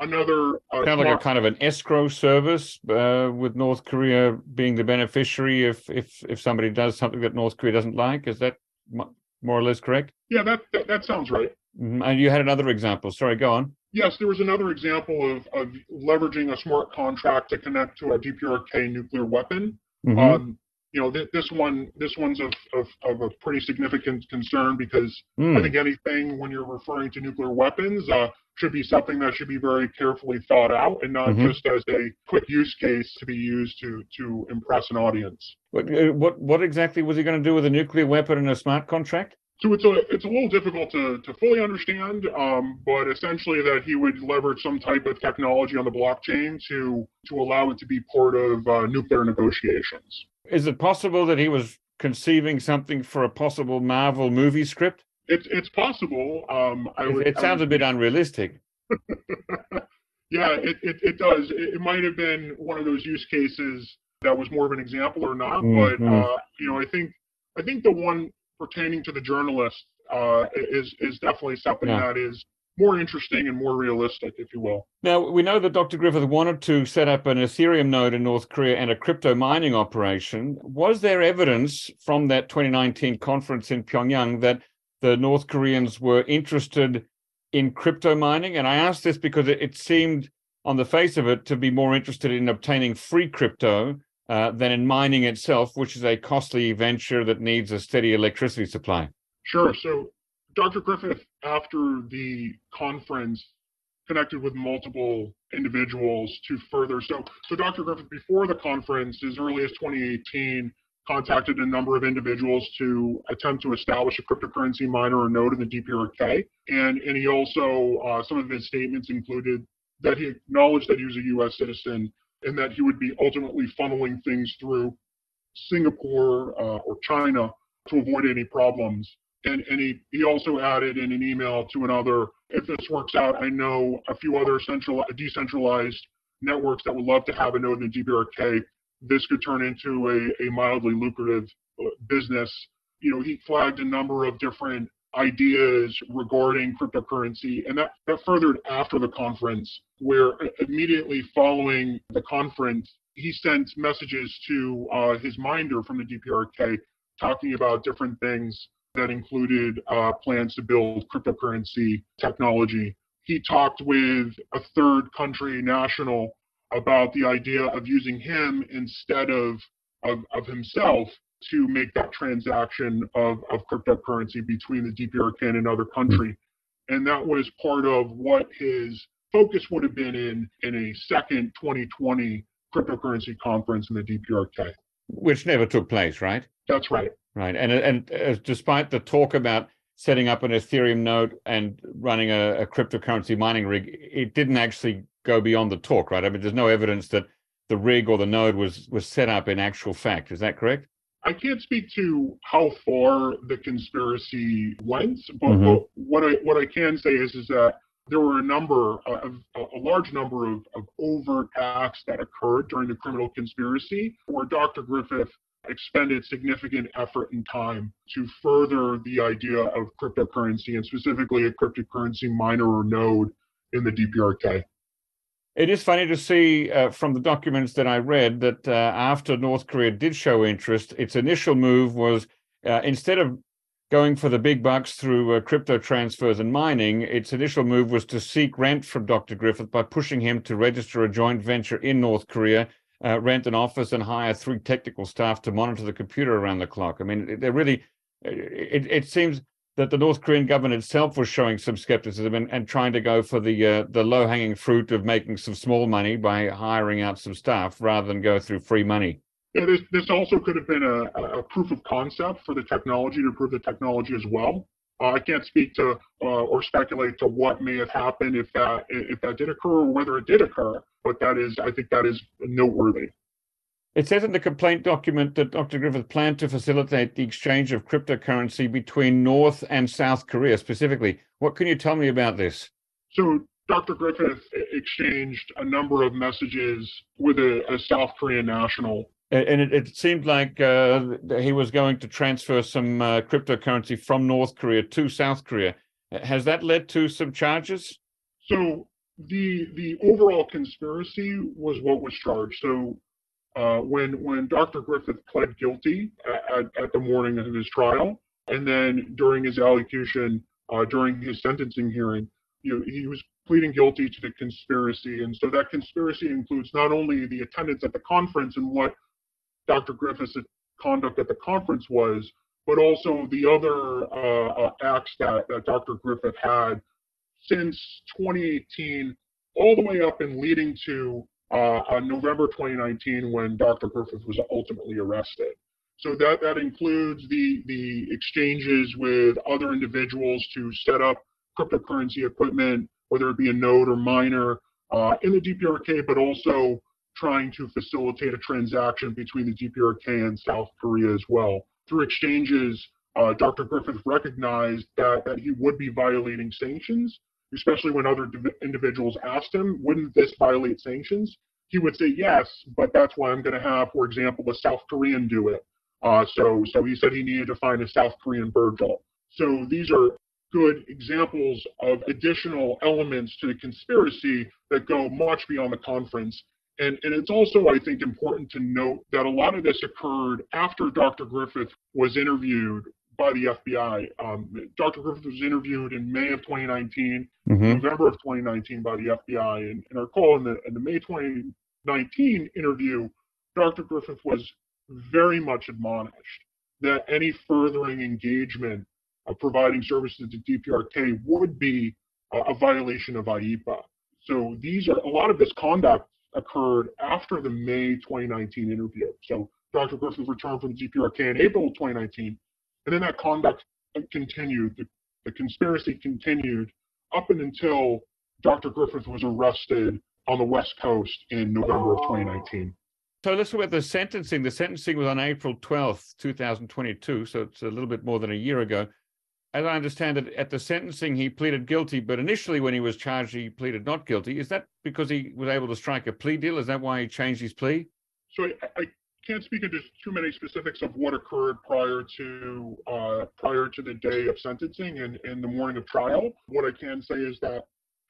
Another kind of like a kind of an escrow service with North Korea being the beneficiary if somebody does something that North Korea doesn't like. Is that more or less correct? Yeah, that sounds right. And you had another example. Sorry, go on. Yes, there was another example of leveraging a smart contract to connect to a DPRK nuclear weapon. You know, this one's of a pretty significant concern because I think anything when you're referring to nuclear weapons should be something that should be very carefully thought out and not just as a quick use case to be used to impress an audience. What exactly was he going to do with a nuclear weapon and a smart contract? So it's a little difficult to fully understand, but essentially that he would leverage some type of technology on the blockchain to allow it to be part of nuclear negotiations. Is it possible that he was conceiving something for a possible Marvel movie script? It's possible. It sounds a bit unrealistic. Yeah, it does. It might have been one of those use cases that was more of an example or not, but you know, I think the one pertaining to the journalist is definitely something that is more interesting and more realistic, if you will. Now, we know that Dr. Griffith wanted to set up an Ethereum node in North Korea and a crypto mining operation. Was there evidence from that 2019 conference in Pyongyang that the North Koreans were interested in crypto mining? And I ask this because it seemed, on the face of it, to be more interested in obtaining free crypto than in mining itself, which is a costly venture that needs a steady electricity supply. Sure. So Dr. Griffith, after the conference, connected with multiple individuals to further. So Dr. Griffith, before the conference, as early as 2018, contacted a number of individuals to attempt to establish a cryptocurrency miner or node in the DPRK. And he also, some of his statements included that he acknowledged that he was a U.S. citizen and that he would be ultimately funneling things through Singapore or China to avoid any problems. And he also added in an email to another, if this works out, I know a few other decentralized networks that would love to have a node in the DPRK. This could turn into a mildly lucrative business. You know, he flagged a number of different ideas regarding cryptocurrency, and that furthered after the conference, where immediately following the conference, he sent messages to his minder from the DPRK talking about different things that included plans to build cryptocurrency technology. He talked with a third country national about the idea of using him instead of himself to make that transaction of cryptocurrency between the DPRK and another country. And that was part of what his focus would have been in a second 2020 cryptocurrency conference in the DPRK. Which never took place, right? That's right. Right. And despite the talk about setting up an Ethereum node and running a cryptocurrency mining rig, it didn't actually go beyond the talk, right? I mean, there's no evidence that the rig or the node was set up in actual fact. Is that correct? I can't speak to how far the conspiracy went, but what I can say is that there were a large number of overt acts that occurred during the criminal conspiracy, where Dr. Griffith expended significant effort and time to further the idea of cryptocurrency, and specifically a cryptocurrency miner or node in the DPRK. It is funny to see from the documents that I read that after North Korea did show interest, its initial move was instead of going for the big bucks through crypto transfers and mining, its initial move was to seek rent from Dr. Griffith by pushing him to register a joint venture in North Korea, rent an office and hire 3 technical staff to monitor the computer around the clock. I mean, they're really, it seems that the North Korean government itself was showing some skepticism and trying to go for the low-hanging fruit of making some small money by hiring out some staff rather than go through free money. Yeah, this also could have been a proof of concept for the technology to prove the technology as well. I can't speak to or speculate to what may have happened if that did occur or whether it did occur, but I think that is noteworthy. It says in the complaint document that Dr. Griffith planned to facilitate the exchange of cryptocurrency between North and South Korea specifically. What can you tell me about this? So Dr. Griffith exchanged a number of messages with a South Korean national. And it seemed like he was going to transfer some cryptocurrency from North Korea to South Korea. Has that led to some charges? So the overall conspiracy was what was charged. So when Dr. Griffith pled guilty at the morning of his trial, and then during his allocution, during his sentencing hearing, he was pleading guilty to the conspiracy. And so that conspiracy includes not only the attendance at the conference and what Dr. Griffith's conduct at the conference was, but also the other acts that Dr. Griffith had since 2018, all the way up and leading to November 2019, when Dr. Griffith was ultimately arrested. So that includes the exchanges with other individuals to set up cryptocurrency equipment, whether it be a node or miner in the DPRK, but also trying to facilitate a transaction between the DPRK and South Korea as well. Through exchanges, Dr. Griffith recognized that he would be violating sanctions, especially when other individuals asked him, wouldn't this violate sanctions? He would say, yes, but that's why I'm going to have, for example, a South Korean do it. So he said he needed to find a South Korean Virgil. So these are good examples of additional elements to the conspiracy that go much beyond the conference. And it's also, I think, important to note that a lot of this occurred after Dr. Griffith was interviewed by the FBI. Dr. Griffith was interviewed in May of 2019, November of 2019 by the FBI. And in our call in the May 2019 interview, Dr. Griffith was very much admonished that any furthering engagement of providing services to DPRK would be a violation of IEPA. So a lot of this conduct occurred after the May 2019 interview. So Dr. Griffith returned from the DPRK in April 2019, and then that conduct continued. The conspiracy continued up and until Dr. Griffith was arrested on the West Coast in November of 2019. So let's look at the sentencing. The sentencing was on April 12th, 2022, so it's a little bit more than a year ago. As I understand it, at the sentencing, he pleaded guilty, but initially when he was charged, he pleaded not guilty. Is that because he was able to strike a plea deal? Is that why he changed his plea? So I can't speak into too many specifics of what occurred prior to the day of sentencing and the morning of trial. What I can say is that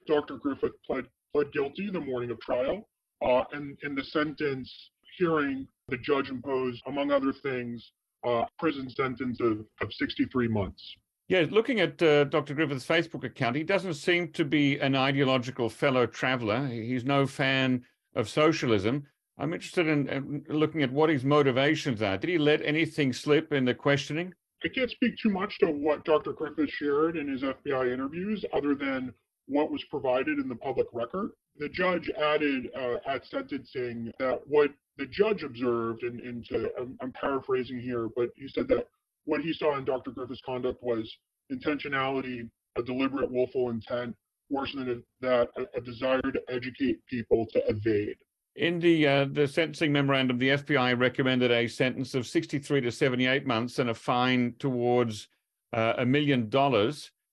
Dr. Griffith pled guilty the morning of trial. And in the sentence hearing, the judge imposed, among other things, a prison sentence of 63 months. Yeah, looking at Dr. Griffith's Facebook account, he doesn't seem to be an ideological fellow traveler. He's no fan of socialism. I'm interested in looking at what his motivations are. Did he let anything slip in the questioning? I can't speak too much to what Dr. Griffith shared in his FBI interviews other than what was provided in the public record. The judge added at sentencing that what the judge observed, I'm paraphrasing here, but he said that what he saw in Dr. Griffith's conduct was intentionality, a deliberate willful intent, worse than that, a desire to educate people to evade. In the sentencing memorandum, the FBI recommended a sentence of 63 to 78 months and a fine towards $1 million.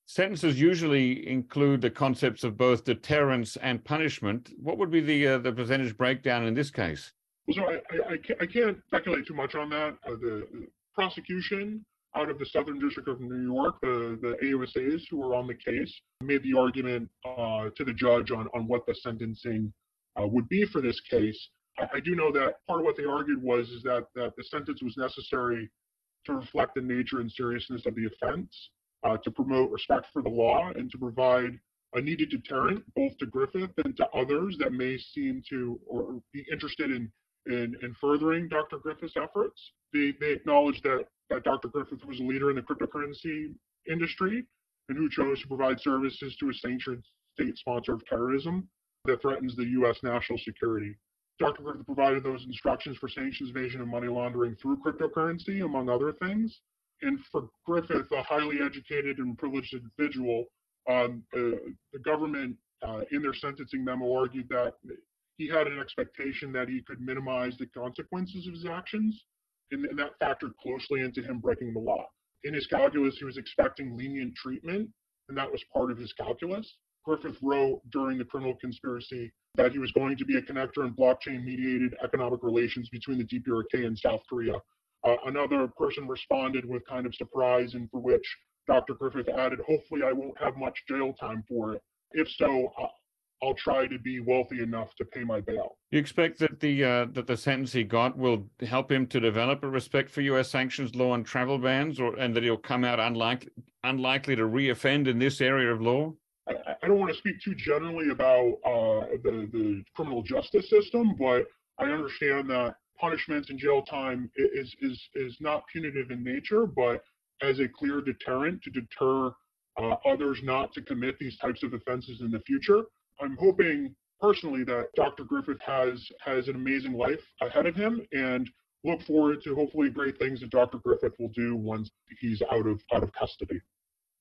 Sentences usually include the concepts of both deterrence and punishment. What would be the percentage breakdown in this case? So I can't speculate too much on that. The prosecution out of the Southern District of New York, the AUSAs who were on the case, made the argument to the judge on what the sentencing would be for this case. I do know that part of what they argued was that the sentence was necessary to reflect the nature and seriousness of the offense, to promote respect for the law, and to provide a needed deterrent both to Griffith and to others that may seem to or be interested in furthering Dr. Griffith's efforts. They acknowledge that Dr. Griffith was a leader in the cryptocurrency industry and who chose to provide services to a sanctioned state sponsor of terrorism that threatens the U.S. national security. Dr. Griffith provided those instructions for sanctions evasion and money laundering through cryptocurrency, among other things. And for Griffith, a highly educated and privileged individual, the government in their sentencing memo argued that he had an expectation that he could minimize the consequences of his actions, and that factored closely into him breaking the law. In his calculus, he was expecting lenient treatment, and that was part of his calculus. Griffith wrote during the criminal conspiracy that he was going to be a connector in blockchain-mediated economic relations between the DPRK and South Korea. Another person responded with kind of surprise, and for which Dr. Griffith added, "Hopefully I won't have much jail time for it. If so, I'll try to be wealthy enough to pay my bail." You expect that the sentence he got will help him to develop a respect for U.S. sanctions law and travel bans, and that he'll come out unlikely to reoffend in this area of law? I don't want to speak too generally about the criminal justice system, but I understand that punishments and jail time is not punitive in nature, but as a clear deterrent to deter others not to commit these types of offenses in the future. I'm hoping personally that Dr. Griffith has an amazing life ahead of him, and look forward to hopefully great things that Dr. Griffith will do once he's out of custody.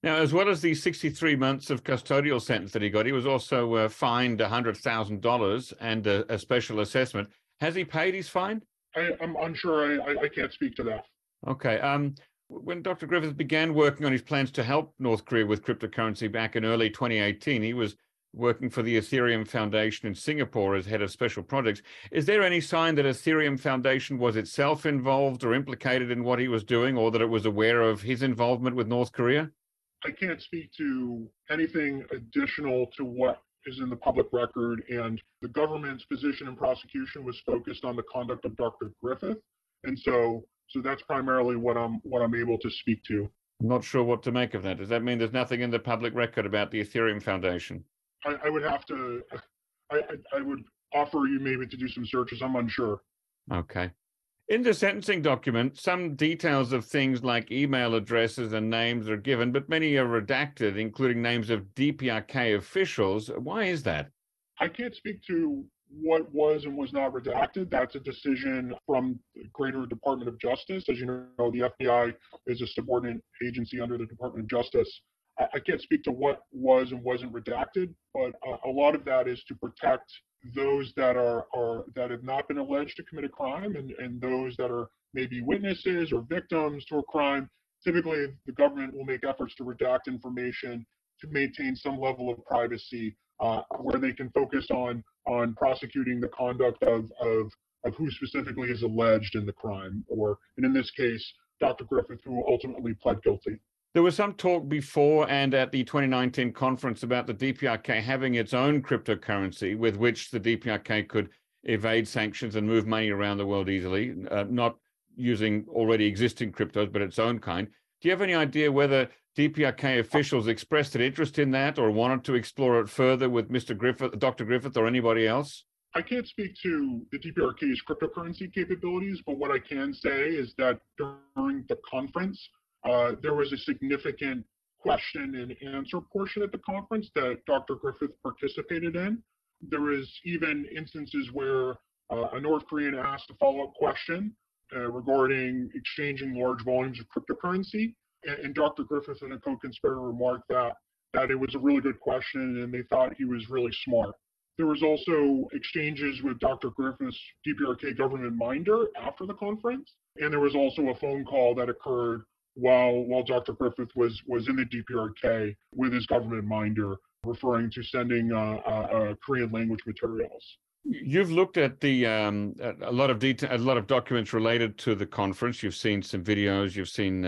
Now, as well as the 63 months of custodial sentence that he got, he was also fined $100,000 and a special assessment. Has he paid his fine? I'm unsure. I can't speak to that. Okay. When Dr. Griffith began working on his plans to help North Korea with cryptocurrency back in early 2018, he was working for the Ethereum Foundation in Singapore as head of special projects. Is there any sign that Ethereum Foundation was itself involved or implicated in what he was doing, or that it was aware of his involvement with North Korea? I can't speak to anything additional to what is in the public record, and the government's position in prosecution was focused on the conduct of Dr. Griffith, and so that's primarily what I'm able to speak to. I'm not sure what to make of that. Does that mean there's nothing in the public record about the Ethereum Foundation? I would offer you maybe to do some searches. I'm unsure. Okay. In the sentencing document, some details of things like email addresses and names are given, but many are redacted, including names of DPRK officials. Why is that? I can't speak to what was and was not redacted. That's a decision from the greater Department of Justice. As you know, the FBI is a subordinate agency under the Department of Justice. I can't speak to what was and wasn't redacted, but a lot of that is to protect those that are that have not been alleged to commit a crime, and those that are maybe witnesses or victims to a crime. Typically, the government will make efforts to redact information to maintain some level of privacy, where they can focus on prosecuting the conduct of who specifically is alleged in the crime, and in this case, Dr. Griffith, who ultimately pled guilty. There was some talk before and at the 2019 conference about the DPRK having its own cryptocurrency with which the DPRK could evade sanctions and move money around the world easily, not using already existing cryptos, but its own kind. Do you have any idea whether DPRK officials expressed an interest in that or wanted to explore it further with Mr. Griffith, Dr. Griffith, or anybody else? I can't speak to the DPRK's cryptocurrency capabilities, but what I can say is that during the conference, there was a significant question and answer portion at the conference that Dr. Griffith participated in. There was even instances where a North Korean asked a follow-up question regarding exchanging large volumes of cryptocurrency, and Dr. Griffith and a co-conspirator remarked that it was a really good question and they thought he was really smart. There was also exchanges with Dr. Griffith's DPRK government minder after the conference, and there was also a phone call that occurred while Dr. Griffith was in the DPRK with his government minder, referring to sending Korean language materials. You've looked at a lot of detail, a lot of documents related to the conference. You've seen some videos, you've seen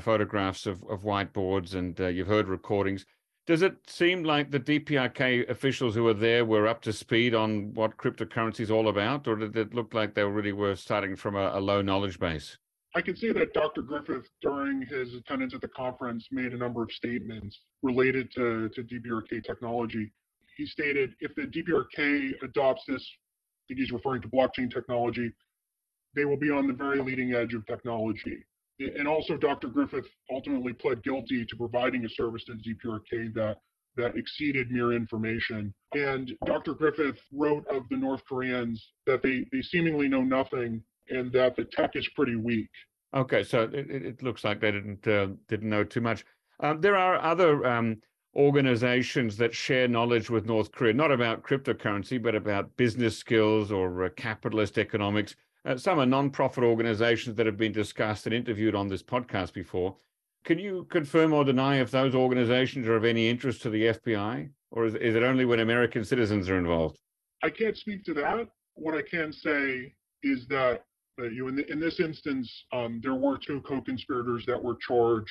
photographs of whiteboards, and you've heard recordings. Does it seem like the DPRK officials who were there were up to speed on what cryptocurrency is all about, or did it look like they really were starting from a low knowledge base? I can see that Dr. Griffith, during his attendance at the conference, made a number of statements related to DPRK technology. He stated, if the DPRK adopts this, I think he's referring to blockchain technology, they will be on the very leading edge of technology. And also, Dr. Griffith ultimately pled guilty to providing a service to DPRK that exceeded mere information. And Dr. Griffith wrote of the North Koreans that they seemingly know nothing, and that the tech is pretty weak. Okay, so it looks like they didn't know too much. There are other organizations that share knowledge with North Korea, not about cryptocurrency, but about business skills or capitalist economics. Some are nonprofit organizations that have been discussed and interviewed on this podcast before. Can you confirm or deny if those organizations are of any interest to the FBI, or is it only when American citizens are involved? I can't speak to that. What I can say is that in this instance, there were two co-conspirators that were charged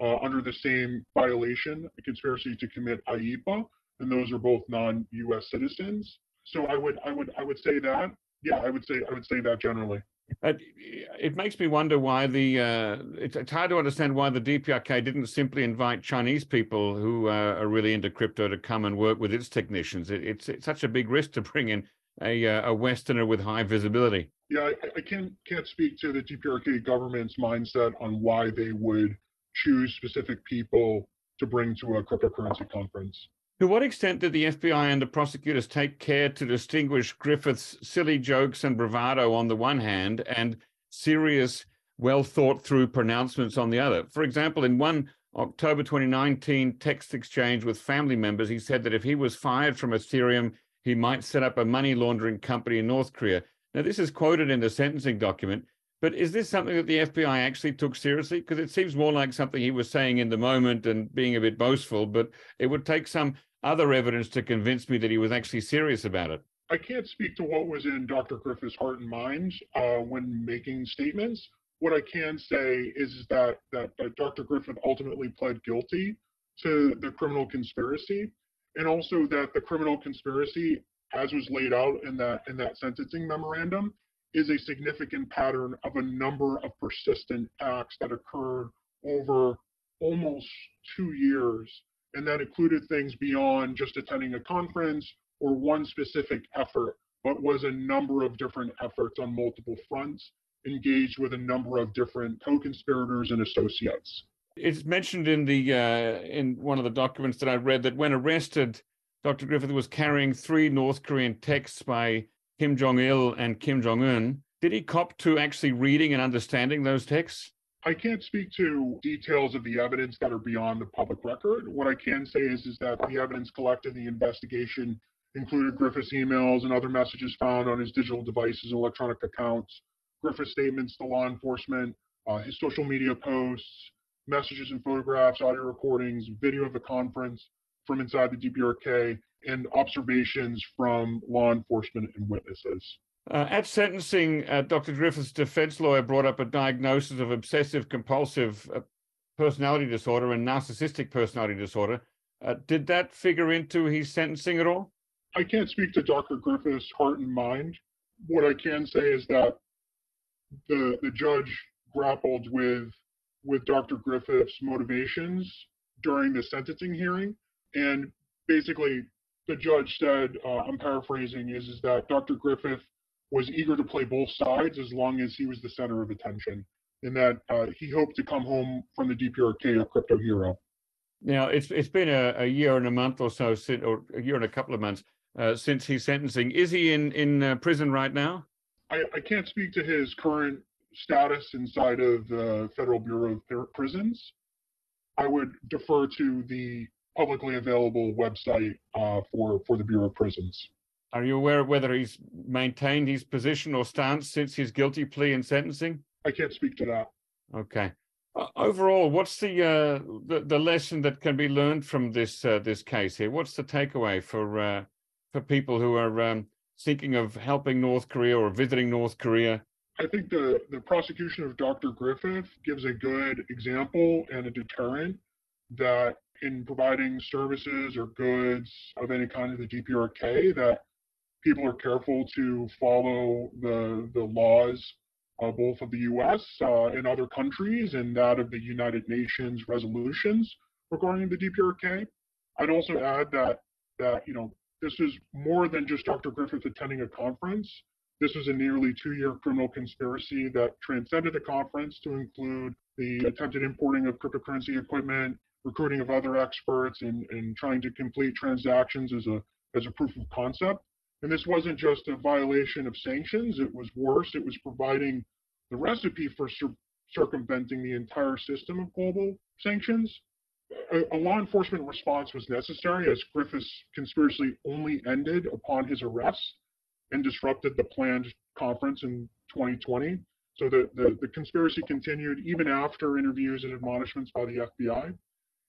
under the same violation, a conspiracy to commit IEPA, and those are both non-U.S. citizens. So I would say that. Yeah, I would say that generally. It makes me wonder why it's hard to understand why the DPRK didn't simply invite Chinese people who are really into crypto to come and work with its technicians. It's such a big risk to bring in a Westerner with high visibility. Yeah, I can't speak to the DPRK government's mindset on why they would choose specific people to bring to a cryptocurrency conference. To what extent did the FBI and the prosecutors take care to distinguish Griffith's silly jokes and bravado on the one hand and serious, well-thought-through pronouncements on the other? For example, in one October 2019 text exchange with family members, he said that if he was fired from Ethereum, he might set up a money laundering company in North Korea. Now, this is quoted in the sentencing document, but is this something that the FBI actually took seriously? Because it seems more like something he was saying in the moment and being a bit boastful, but it would take some other evidence to convince me that he was actually serious about it. I can't speak to what was in Dr. Griffith's heart and mind when making statements. What I can say is that Dr. Griffith ultimately pled guilty to the criminal conspiracy, and also that the criminal conspiracy, as was laid out in that sentencing memorandum, is a significant pattern of a number of persistent acts that occurred over almost 2 years. And that included things beyond just attending a conference or one specific effort, but was a number of different efforts on multiple fronts, engaged with a number of different co-conspirators and associates. It's mentioned in in one of the documents that I read that when arrested, Dr. Griffith was carrying 3 North Korean texts by Kim Jong-il and Kim Jong-un. Did he cop to actually reading and understanding those texts? I can't speak to details of the evidence that are beyond the public record. What I can say is that the evidence collected in the investigation included Griffith's emails and other messages found on his digital devices and electronic accounts, Griffith's statements to law enforcement, his social media posts, messages and photographs, audio recordings, video of the conference from inside the DPRK, and observations from law enforcement and witnesses. At sentencing, Dr. Griffith's defense lawyer brought up a diagnosis of obsessive-compulsive personality disorder and narcissistic personality disorder. Did that figure into his sentencing at all? I can't speak to Dr. Griffith's heart and mind. What I can say is that the judge grappled with Dr. Griffith's motivations during the sentencing hearing, and basically the judge said, I'm paraphrasing, is that Dr. Griffith was eager to play both sides as long as he was the center of attention, and that he hoped to come home from the DPRK a crypto hero. Now, it's been a year and a month or so, or a year and a couple of months since his sentencing. Is he in prison right now? I can't speak to his current status inside of the Federal Bureau of Prisons. I would defer to the publicly available website for the Bureau of Prisons. Are you aware of whether he's maintained his position or stance since his guilty plea and sentencing? I can't speak to that. Okay. Overall, what's the lesson that can be learned from this case here? What's the takeaway for people who are thinking of helping North Korea or visiting North Korea? I think the prosecution of Dr. Griffith gives a good example and a deterrent that in providing services or goods of any kind to the DPRK that people are careful to follow the laws both of the U.S. And other countries and that of the United Nations resolutions regarding the DPRK. I'd also add that this is more than just Dr. Griffith attending a conference. This was a nearly 2-year criminal conspiracy that transcended the conference to include the attempted importing of cryptocurrency equipment, recruiting of other experts, and trying to complete transactions as a proof of concept. And this wasn't just a violation of sanctions. It was worse. It was providing the recipe for circumventing the entire system of global sanctions. A law enforcement response was necessary, as Griffith's conspiracy only ended upon his arrest and disrupted the planned conference in 2020. So the conspiracy continued even after interviews and admonishments by the FBI.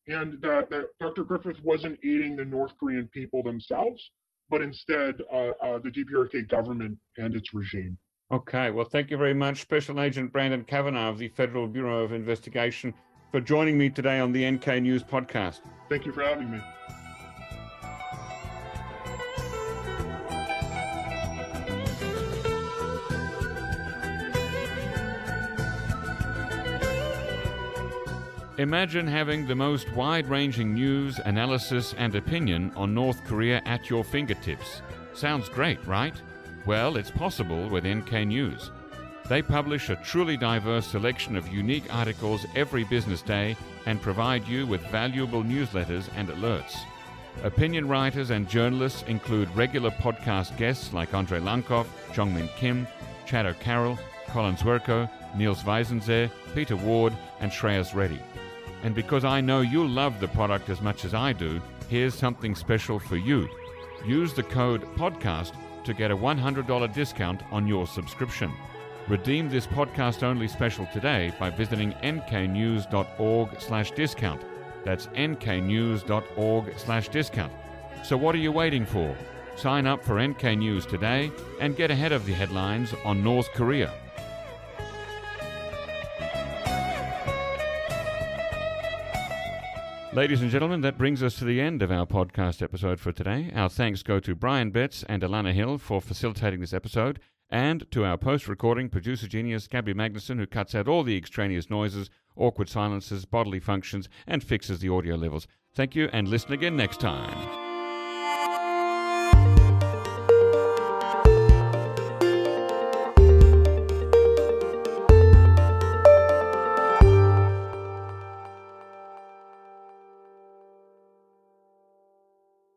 And that Dr. Griffith wasn't aiding the North Korean people themselves, but instead the DPRK government and its regime. Okay, well, thank you very much, Special Agent Brandon Cavanaugh of the Federal Bureau of Investigation, for joining me today on the NK News podcast. Thank you for having me. Imagine having the most wide-ranging news, analysis, and opinion on North Korea at your fingertips. Sounds great, right? Well, it's possible with NK News. They publish a truly diverse selection of unique articles every business day and provide you with valuable newsletters and alerts. Opinion writers and journalists include regular podcast guests like Andrei Lankov, Jeongmin Kim, Chad O'Carroll, Colin Zwerko, Niels Weisensee, Peter Ward, and Shreyas Reddy. And because I know you'll love the product as much as I do, here's something special for you. Use the code PODCAST to get a $100 discount on your subscription. Redeem this podcast-only special today by visiting nknews.org/discount. That's nknews.org/discount. So what are you waiting for? Sign up for NK News today and get ahead of the headlines on North Korea. Ladies and gentlemen, that brings us to the end of our podcast episode for today. Our thanks go to Brian Betts and Alana Hill for facilitating this episode, and to our post-recording producer genius, Gabby Magnuson, who cuts out all the extraneous noises, awkward silences, bodily functions, and fixes the audio levels. Thank you, and listen again next time.